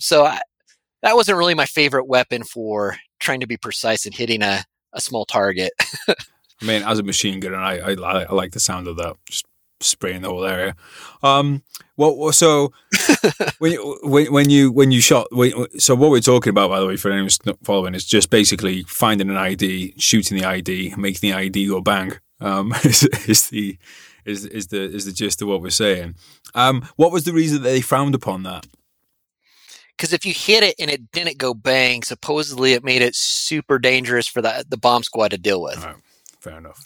So that wasn't really my favorite weapon for trying to be precise and hitting a small target. I mean, as a machine gunner, I like the sound of that. Just spraying the whole area. So when you shot, so what we're talking about, by the way, for anyone who's not following, is just basically finding an ID, shooting the ID, making the ID go bang. Is the gist of what we're saying. What was the reason that they frowned upon that? Because if you hit it and it didn't go bang, supposedly it made it super dangerous for the bomb squad to deal with. All right. Fair enough.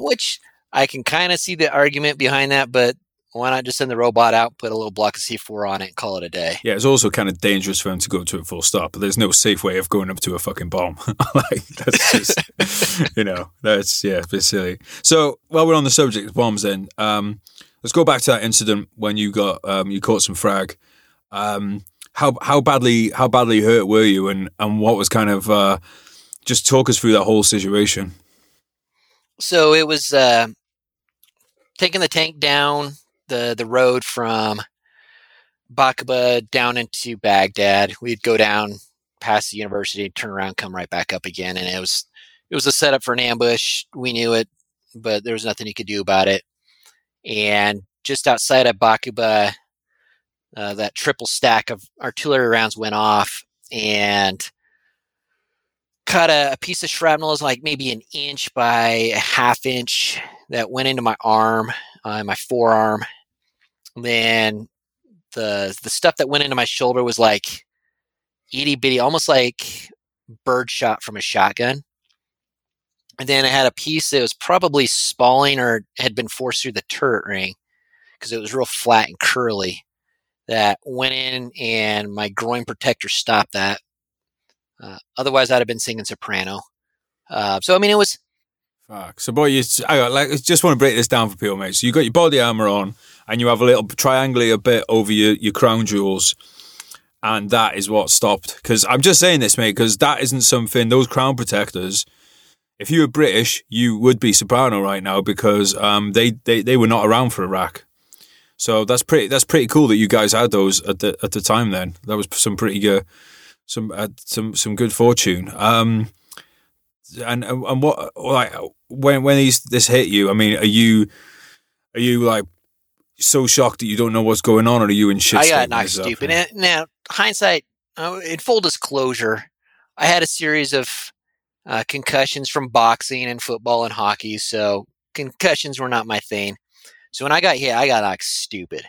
Which I can kind of see the argument behind that, but why not just send the robot out, put a little block of C4 on it, and call it a day? Yeah, it's also kind of dangerous for them to go to a full stop, but there's no safe way of going up to a fucking bomb. Like, that's just, a bit silly. So while we're on the subject of bombs then, let's go back to that incident when you got, you caught some frag. How badly hurt were you, and what was kind of, just talk us through that whole situation. So it was taking the tank down the road from Baqubah down into Baghdad. We'd go down past the university and turn around, come right back up again. And it was a setup for an ambush. We knew it, but there was nothing you could do about it. And just outside of Baqubah, that triple stack of artillery rounds went off and cut a piece of shrapnel, is like maybe an inch by a half inch, that went into my arm, my forearm. And then the stuff that went into my shoulder was like itty bitty, almost like bird shot from a shotgun. And then I had a piece that was probably spalling or had been forced through the turret ring because it was real flat and curly, that went in, and my groin protector stopped that. Otherwise, I'd have been singing soprano. It was... Fuck. So, boy, I just want to break this down for people, mate. So you got your body armor on, and you have a little triangular bit over your crown jewels, and that is what stopped. Because I'm just saying this, mate, because that isn't something... Those crown protectors... If you were British, you would be soprano right now, because they were not around for Iraq. So that's pretty cool that you guys had those at the time. Then that was some pretty good, some good fortune. And what, like, when this hit you? I mean, are you like so shocked that you don't know what's going on, or are you in shit? I got knocked stupid. And now, hindsight, in full disclosure, I had a series of concussions from boxing and football and hockey, so concussions were not my thing. So when I got hit, I got like stupid.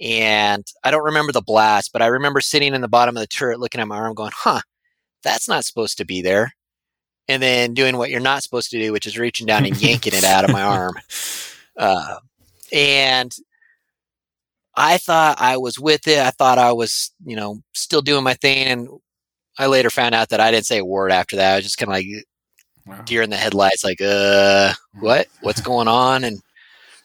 And I don't remember the blast, but I remember sitting in the bottom of the turret looking at my arm going, that's not supposed to be there. And then doing what you're not supposed to do, which is reaching down and yanking it out of my arm. And I thought I was with it. I thought I was, still doing my thing, and I later found out that I didn't say a word after that. I was just kind of like deer in the headlights, like, what's going on? And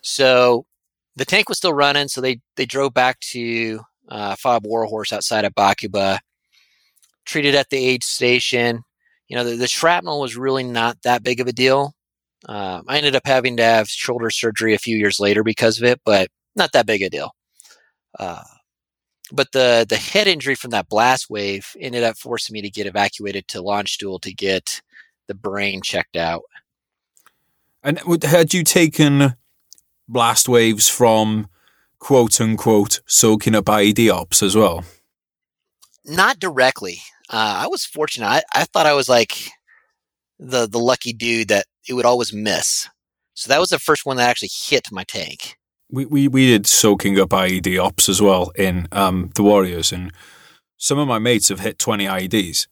so the tank was still running. So they drove back to Fob Warhorse outside of Baqubah, treated at the aid station. The shrapnel was really not that big of a deal. I ended up having to have shoulder surgery a few years later because of it, but not that big a deal. But the head injury from that blast wave ended up forcing me to get evacuated to Landstuhl to get the brain checked out. And had you taken blast waves from, quote unquote, soaking up IED ops as well? Not directly. I was fortunate. I thought I was like the lucky dude that it would always miss. So that was the first one that actually hit my tank. We did soaking up IED ops as well in the Warriors, and some of my mates have hit 20 IEDs,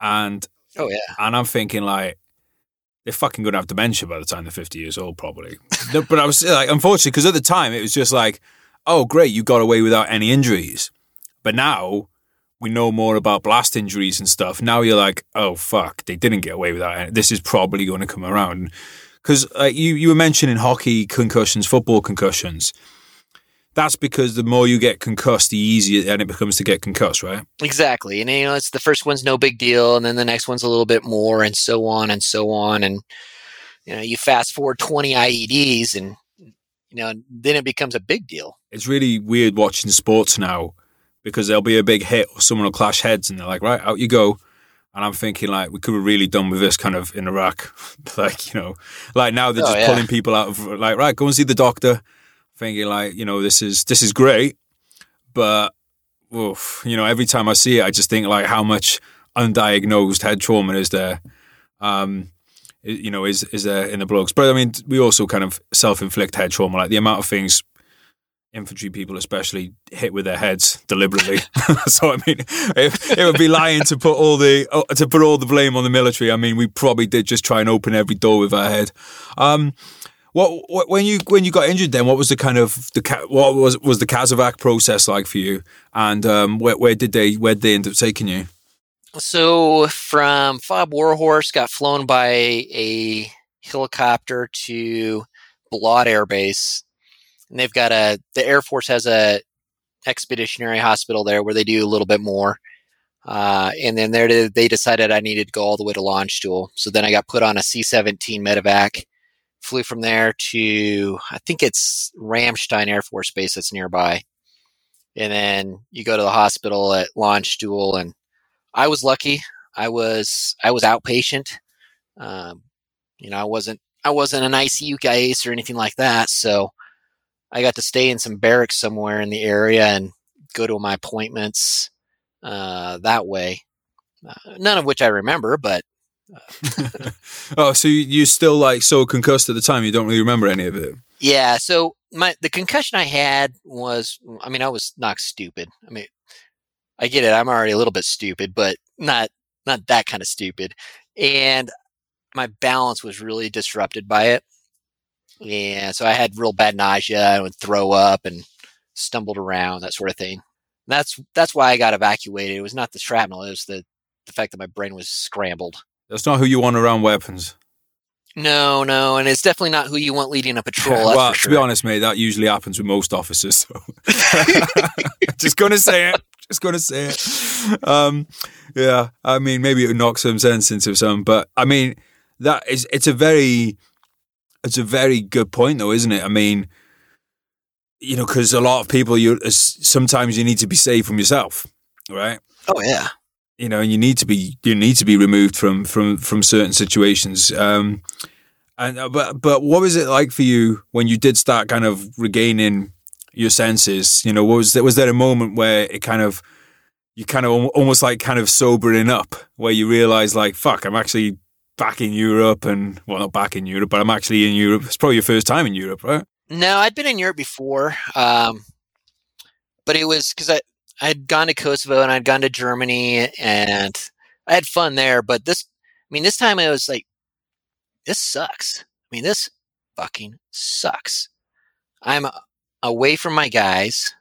and and I'm thinking like they're fucking gonna have dementia by the time they're 50 years old probably. But I was like, unfortunately, because at the time it was just like, oh great, you got away without any injuries, but now we know more about blast injuries and stuff. Now you're like, oh fuck, they didn't get away without any. This is probably going to come around. Because you were mentioning hockey concussions, football concussions. That's because the more you get concussed, the easier then it becomes to get concussed, right? Exactly. And, it's the first one's no big deal, and then the next one's a little bit more, and so on and so on. And, you fast forward 20 IEDs, and, then it becomes a big deal. It's really weird watching sports now because there'll be a big hit or someone will clash heads, and they're like, right, out you go. And I'm thinking, like, we could have really done with this kind of in Iraq. Like now they're just pulling people out of, like, right, go and see the doctor. Thinking, like, this is great. But, oof, every time I see it, I just think, like, how much undiagnosed head trauma is there, is there in the blokes. But, I mean, we also kind of self-inflict head trauma. Like, the amount of things infantry people especially hit with their heads deliberately. So I mean, it would be lying to put all the blame on the military. I mean, we probably did just try and open every door with our head. What when you got injured then, what was the kind of what was the Kazovac process like for you? And where did they end up taking you? So from Fob Warhorse, got flown by a helicopter to Balad Air Base. And they've got the Air Force has a expeditionary hospital there where they do a little bit more. And then they decided I needed to go all the way to Landstuhl. So then I got put on a C-17 medevac, flew from there to, I think it's Ramstein Air Force Base that's nearby. And then you go to the hospital at Landstuhl, and I was lucky. I was outpatient. I wasn't an ICU case or anything like that. So I got to stay in some barracks somewhere in the area and go to my appointments that way. None of which I remember, but. Oh, so you still like so concussed at the time, you don't really remember any of it? Yeah. So the concussion I had was, I was knocked stupid. I get it. I'm already a little bit stupid, but not that kind of stupid. And my balance was really disrupted by it. Yeah. So I had real bad nausea. I would throw up and stumbled around, that sort of thing. That's why I got evacuated. It was not the shrapnel. It was the fact that my brain was scrambled. That's not who you want around weapons. No. And it's definitely not who you want leading a patrol. Yeah, well, to be honest, mate, that usually happens with most officers. So. Just going to say it. Yeah. Maybe it would knock some sense into some, but that is, it's a very good point though, isn't it? Because a lot of people, sometimes you need to be safe from yourself, right? Oh yeah. And you need to be removed from certain situations. But what was it like for you when you did start kind of regaining your senses? Was there a moment where it kind of, you kind of almost like kind of sobering up, where you realize like, fuck, I'm actually back in Europe, and well, not back in Europe, but I'm actually in Europe. It's probably your first time in Europe, right? No, I'd been in Europe before, but it was because I'd gone to Kosovo and I'd gone to Germany and I had fun there. But this time I was like, this sucks. This fucking sucks. I'm away from my guys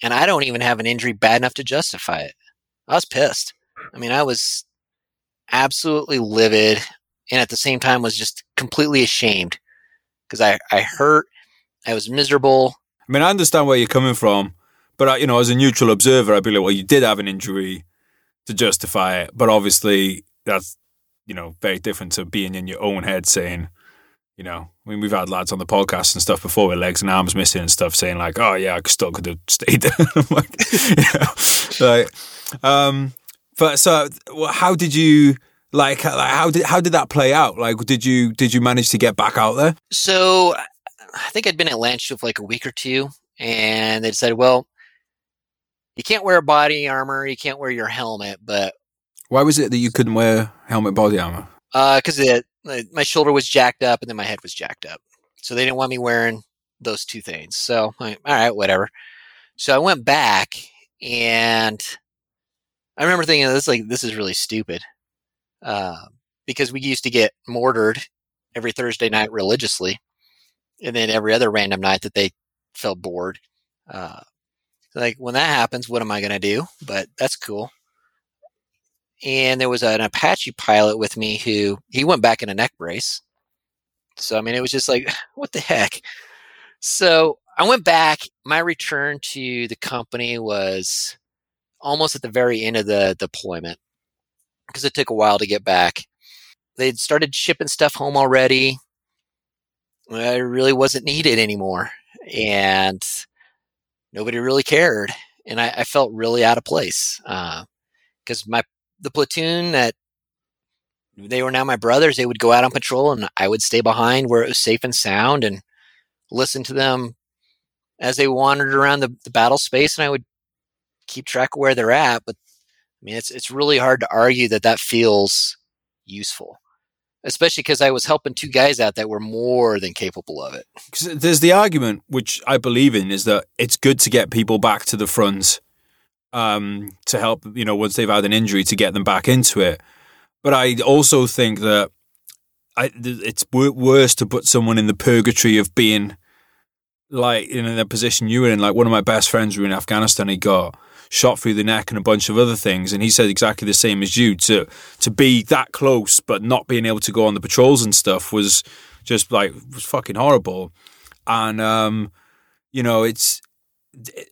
and I don't even have an injury bad enough to justify it. I was pissed. I was absolutely livid, and at the same time was just completely ashamed because I hurt. I was miserable. I understand where you're coming from. But, as a neutral observer, I'd be like, well, you did have an injury to justify it. But obviously that's, very different to being in your own head saying, we've had lads on the podcast and stuff before with legs and arms missing and stuff saying like, oh, yeah, I still could have stayed there. I'm like, so how did you, how did that play out? Like, did you manage to get back out there? So I think I'd been at Landstuhl for like a week or two, and they decided, well, you can't wear body armor. You can't wear your helmet. But why was it that you couldn't wear helmet body armor? Because my shoulder was jacked up, and then my head was jacked up. So they didn't want me wearing those two things. So all right, whatever. So I went back, and I remember thinking, this is really stupid, because we used to get mortared every Thursday night religiously, and then every other random night that they felt bored. When that happens, what am I going to do? But that's cool. And there was an Apache pilot with me who, he went back in a neck brace. So, it was just like, what the heck? So I went back. My return to the company was almost at the very end of the deployment because it took a while to get back. They'd started shipping stuff home already. I really wasn't needed anymore. And nobody really cared, and I felt really out of place because the platoon that they were now my brothers, they would go out on patrol, and I would stay behind where it was safe and sound and listen to them as they wandered around the battle space, and I would keep track of where they're at. But it's really hard to argue that feels useful. Especially because I was helping two guys out that were more than capable of it. Because there's the argument, which I believe in, is that it's good to get people back to the front to help, once they've had an injury, to get them back into it. But I also think that it's worse to put someone in the purgatory of being, in the position you were in. One of my best friends were in Afghanistan. He got shot through the neck and a bunch of other things, and he said exactly the same as you. To be that close but not being able to go on the patrols and stuff was just was fucking horrible. And it's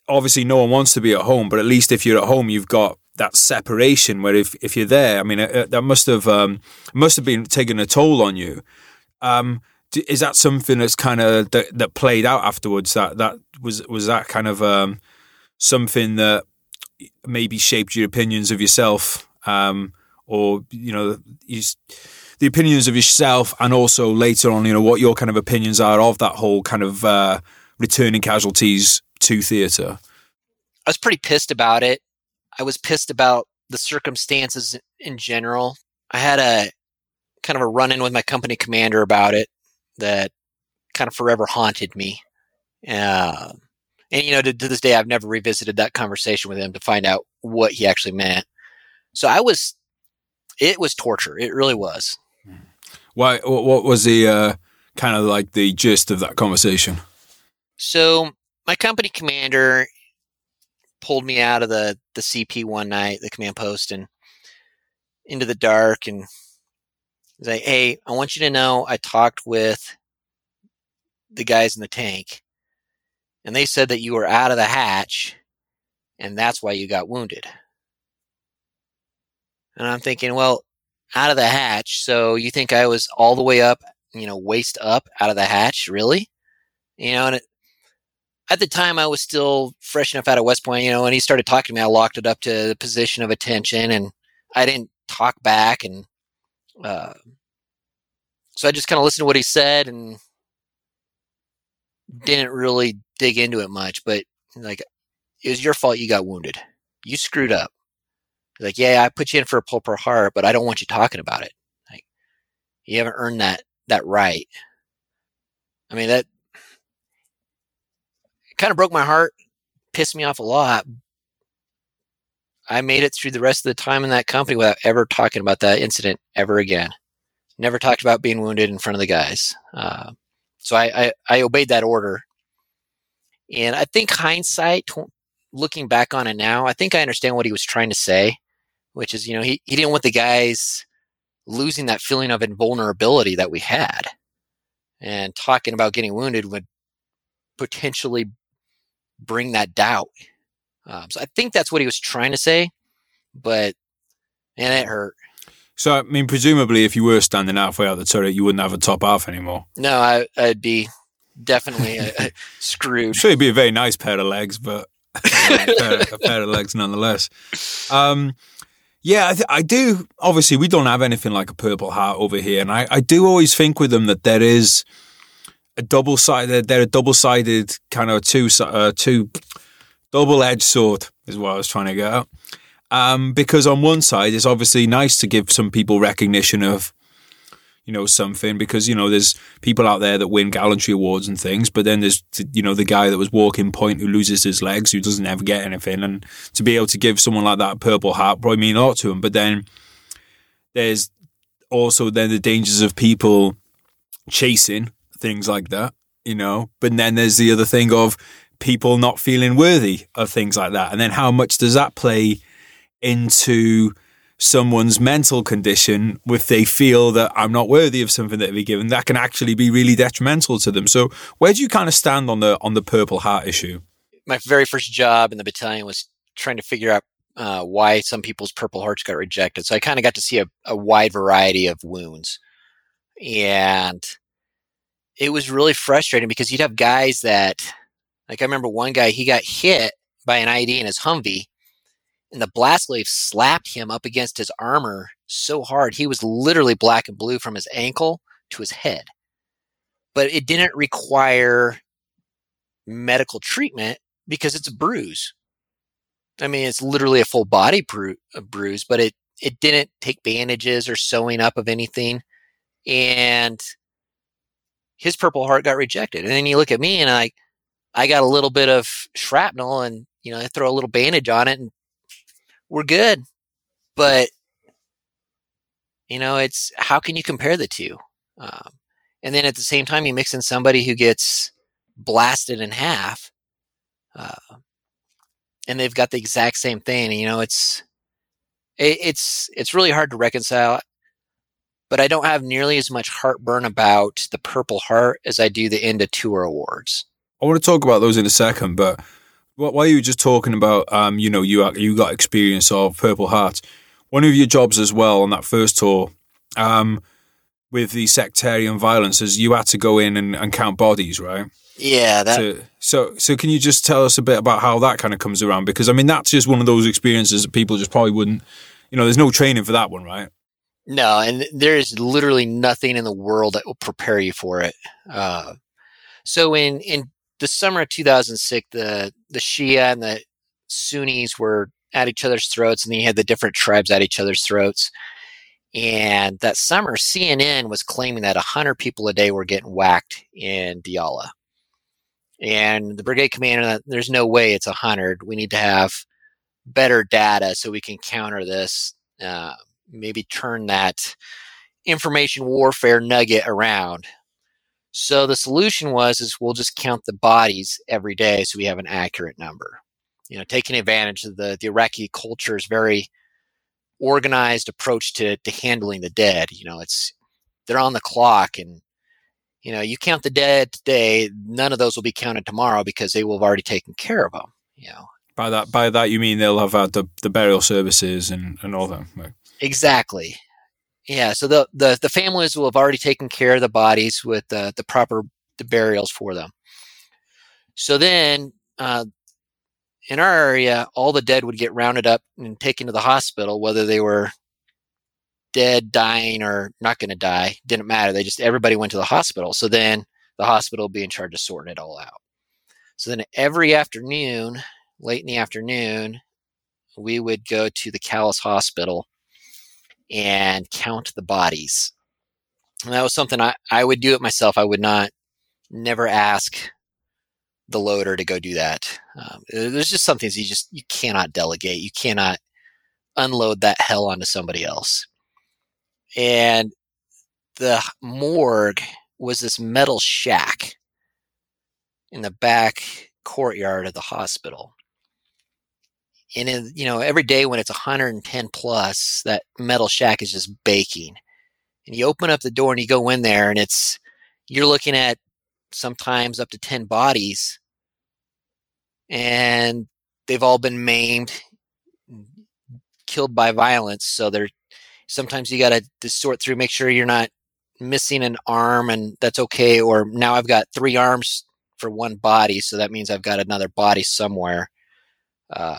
obviously no one wants to be at home, but at least if you're at home, you've got that separation. Where if you're there, that must have been taking a toll on you. Is that something that's kind of that played out afterwards? That was that kind of something that maybe shaped your opinions of yourself or, you know, the opinions of yourself, and also later on, you know, what your kind of opinions are of that whole kind of returning casualties to theatre? I was pretty pissed about it. I was pissed about the circumstances in general. I had a kind of a run-in with my company commander about it that kind of forever haunted me. And, you know, to this day, I've never revisited that conversation with him to find out what he actually meant. So it was torture. It really was. Why? What was the kind of like the gist of that conversation? So my company commander pulled me out of the CP one night, the command post, and into the dark, and he's like, "Hey, I want you to know I talked with the guys in the tank, and they said that you were out of the hatch, and that's why you got wounded." And I'm thinking, well, out of the hatch, so you think I was all the way up, you know, waist up out of the hatch, really? You know, and at the time, I was still fresh enough out of West Point, you know, and he started talking to me. I locked it up to the position of attention, and I didn't talk back, and so I just kind of listened to what he said and didn't really dig into it much, but like, it was your fault you got wounded. You screwed up. Like, yeah, I put you in for a pull per heart, but I don't want you talking about it. Like, you haven't earned that right. I mean, that kind of broke my heart, pissed me off a lot. I made it through the rest of the time in that company without ever talking about that incident ever again. Never talked about being wounded in front of the guys. So I obeyed that order. And I think hindsight, looking back on it now, I think I understand what he was trying to say, which is, you know, he didn't want the guys losing that feeling of invulnerability that we had. And talking about getting wounded would potentially bring that doubt. So I think that's what he was trying to say, but man, it hurt. So, I mean, presumably if you were standing halfway out of the turret, you wouldn't have a top half anymore. No, I'd be definitely screwed. I'm sure it'd be a very nice pair of legs, but a pair of legs nonetheless. I do. Obviously, we don't have anything like a Purple Heart over here, and I do always think with them that there is a double-sided, they're a double-sided kind of two double-edged sword is what I was trying to get at. Because on one side, it's obviously nice to give some people recognition of, you know, something, because, you know, there's people out there that win gallantry awards and things, but then there's, you know, the guy that was walking point who loses his legs, who doesn't ever get anything, and to be able to give someone like that a Purple Heart probably mean a lot to him. But then there's also then the dangers of people chasing things like that, you know, but then there's the other thing of people not feeling worthy of things like that. And then how much does that play into someone's mental condition if they feel that I'm not worthy of something that they're given? That can actually be really detrimental to them. So where do you kind of stand on the Purple Heart issue? My very first job in the battalion was trying to figure out why some people's Purple Hearts got rejected. So I kind of got to see a wide variety of wounds. And it was really frustrating because you'd have guys that... Like I remember one guy, he got hit by an IED in his Humvee, and the blast wave slapped him up against his armor so hard, he was literally black and blue from his ankle to his head. But it didn't require medical treatment because it's a bruise. I mean, it's literally a full body bruise, but it didn't take bandages or sewing up of anything. And his Purple Heart got rejected. And then you look at me and I got a little bit of shrapnel and, you know, I throw a little bandage on it and we're good. But, you know, it's how can you compare the two? And then at the same time, you mix in somebody who gets blasted in half and they've got the exact same thing. You know, it's really hard to reconcile, but I don't have nearly as much heartburn about the Purple Heart as I do the end of tour awards. I want to talk about those in a second, but while you were just talking about, you know, you got experience of Purple Hearts, one of your jobs as well on that first tour with the sectarian violence is you had to go in and count bodies, right? Yeah. So can you just tell us a bit about how that kind of comes around? Because, I mean, that's just one of those experiences that people just probably wouldn't you know, there's no training for that one, right? No, and there is literally nothing in the world that will prepare you for it. So in the summer of 2006, the Shia and the Sunnis were at each other's throats, and then you had the different tribes at each other's throats. And that summer, CNN was claiming that 100 people a day were getting whacked in Diyala. And the brigade commander, there's no way it's 100. We need to have better data so we can counter this, maybe turn that information warfare nugget around. So the solution was we'll just count the bodies every day so we have an accurate number. You know, taking advantage of the Iraqi culture's very organized approach to handling the dead. You know, they're on the clock, and you know, you count the dead today, none of those will be counted tomorrow because they will have already taken care of them. You know, by that you mean they'll have had the burial services and all that. Right? Exactly. Yeah. So the families will have already taken care of the bodies with the proper burials for them. So then. In our area, all the dead would get rounded up and taken to the hospital, whether they were dead, dying, or not going to die. Didn't matter. Everybody went to the hospital. So then the hospital would be in charge of sorting it all out. So then every afternoon, late in the afternoon, we would go to the Khalis hospital and count the bodies. And that was something I would do it myself. I would never ask the loader to go do that. There's just some things you cannot delegate. You cannot unload that hell onto somebody else. And the morgue was this metal shack in the back courtyard of the hospital. And you know, every day when it's 110 plus, that metal shack is just baking. And you open up the door and you go in there, and you're looking at sometimes up to 10 bodies, and they've all been maimed, killed by violence. So sometimes you got to sort through, make sure you're not missing an arm, and that's okay. Or now I've got 3 arms for 1 body. So that means I've got another body somewhere. But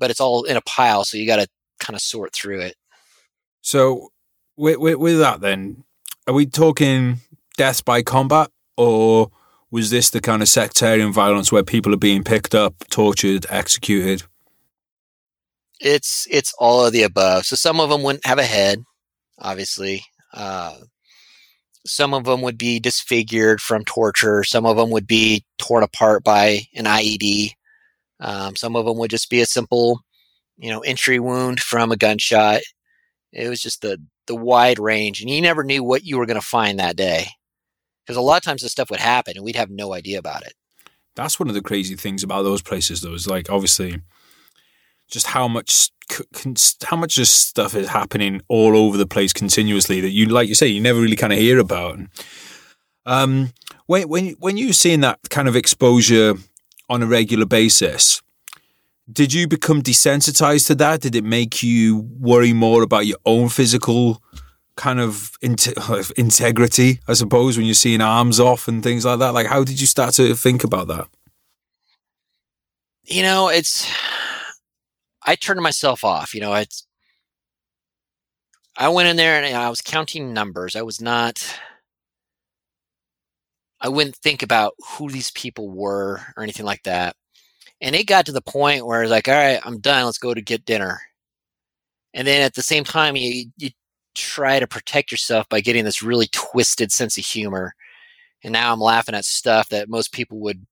it's all in a pile. So you got to kind of sort through it. So with that, then, are we talking death by combat? Or was this the kind of sectarian violence where people are being picked up, tortured, executed? It's all of the above. So some of them wouldn't have a head, obviously. Some of them would be disfigured from torture. Some of them would be torn apart by an IED. Some of them would just be a simple, you know, entry wound from a gunshot. It was just the wide range, and you never knew what you were going to find that day. Because a lot of times this stuff would happen and we'd have no idea about it. That's one of the crazy things about those places, though, is like, obviously, just how much this stuff is happening all over the place continuously that you, like you say, you never really kind of hear about. When you're seeing that kind of exposure on a regular basis, did you become desensitized to that? Did it make you worry more about your own physical kind of integrity, I suppose, when you're seeing arms off and things like that? Like, how did you start to think about that? You know, I turned myself off. You know, I went in there and I was counting numbers. I wouldn't think about who these people were or anything like that. And it got to the point where I was like, all right, I'm done. Let's go to get dinner. And then at the same time, you try to protect yourself by getting this really twisted sense of humor. And now I'm laughing at stuff that most people would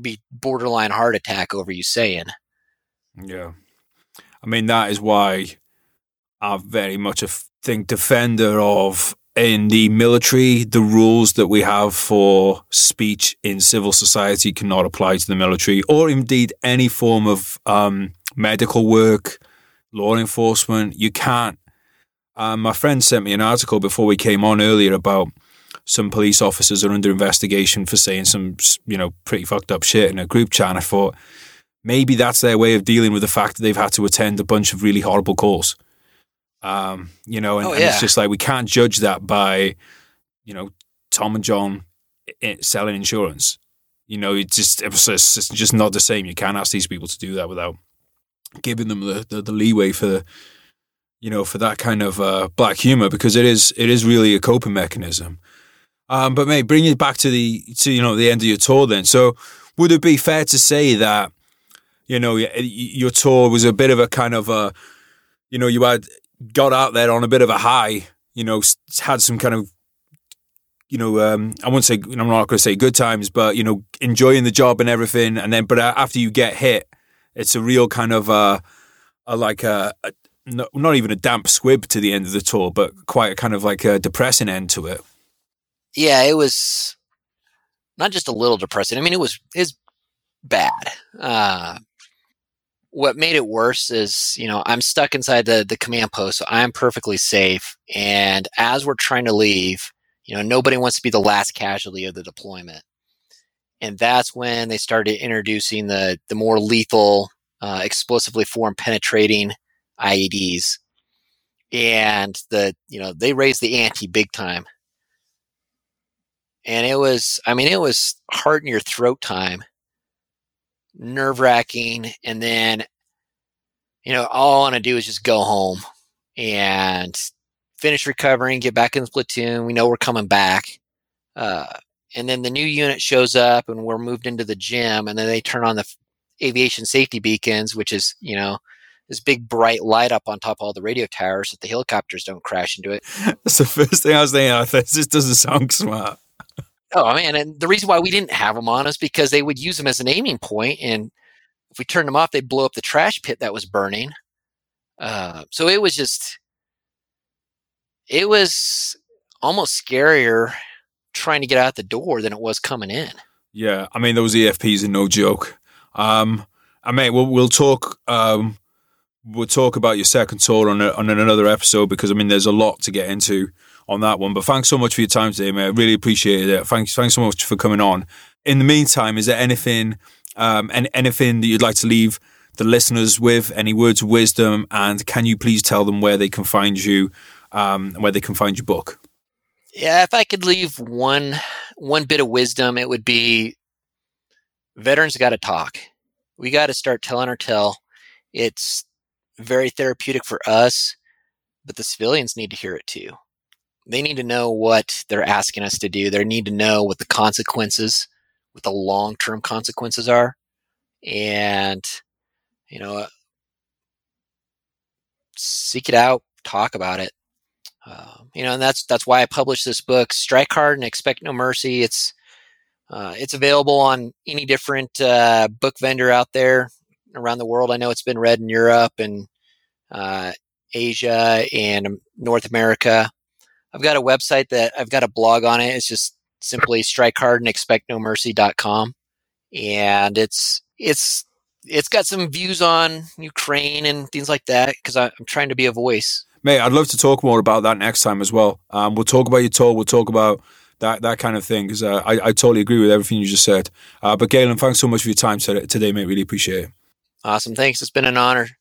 be borderline heart attack over you saying. Yeah. I mean, that is why I'm very much defender of, in the military, the rules that we have for speech in civil society cannot apply to the military, or indeed any form of medical work, law enforcement. You can't. My friend sent me an article before we came on earlier about some police officers are under investigation for saying some, you know, pretty fucked up shit in a group chat. I thought maybe that's their way of dealing with the fact that they've had to attend a bunch of really horrible calls. You know, and it's just like, we can't judge that by, you know, Tom and John selling insurance. You know, it's just not the same. You can't ask these people to do that without giving them the leeway for that kind of black humor, because it is really a coping mechanism. But mate, bring it back to the end of your tour then. So would it be fair to say that, your tour was a bit of a kind of a, you had got out there on a bit of a high, had some kind of, I won't say, I'm not going to say good times, but, enjoying the job and everything. And then, but after you get hit, it's a real kind of, not even a damp squib to the end of the tour, but quite a kind of like a depressing end to it. Yeah, it was not just a little depressing. I mean, it was bad. What made it worse is, I'm stuck inside the command post, so I'm perfectly safe. And as we're trying to leave, nobody wants to be the last casualty of the deployment. And that's when they started introducing the more lethal, explosively form-penetrating IEDs. And they raised the ante big time. And it was heart in your throat time, nerve wracking. And then, all I want to do is just go home and finish recovering, get back in the platoon. We know we're coming back. And then the new unit shows up and we're moved into the gym, and then they turn on the aviation safety beacons, which is, this big bright light up on top of all the radio towers so that the helicopters don't crash into it. That's the first thing I was thinking. I thought, this doesn't sound smart. Oh, man. And the reason why we didn't have them on is because they would use them as an aiming point. And if we turned them off, they'd blow up the trash pit that was burning. So it was just, it was almost scarier trying to get out the door than it was coming in. Yeah. I mean, those EFPs are no joke. We'll talk about your second tour on another episode, because I mean, there's a lot to get into on that one. But thanks so much for your time today, mate. I really appreciate it. Thanks so much for coming on. In the meantime, is there anything that you'd like to leave the listeners with? Any words of wisdom? And can you please tell them where they can find you, where they can find your book? Yeah, if I could leave one bit of wisdom, it would be veterans got to talk. We got to start telling our tale. It's very therapeutic for us, but the civilians need to hear it too. They need to know what they're asking us to do. They need to know what the consequences, what the long-term consequences are. And, seek it out, talk about it. And that's why I published this book, Strike Hard and Expect No Mercy. It's available on any different book vendor out there around the world. I know it's been read in Europe and Asia and North America. I've got a website that I've got a blog on it. It's just simply strikehardandexpectnomercy.com. And it's got some views on Ukraine and things like that, because I'm trying to be a voice. Mate, I'd love to talk more about that next time as well. We'll talk about your tour. We'll talk about that kind of thing, because I totally agree with everything you just said. But Galen, thanks so much for your time today, mate. Really appreciate it. Awesome. Thanks. It's been an honor.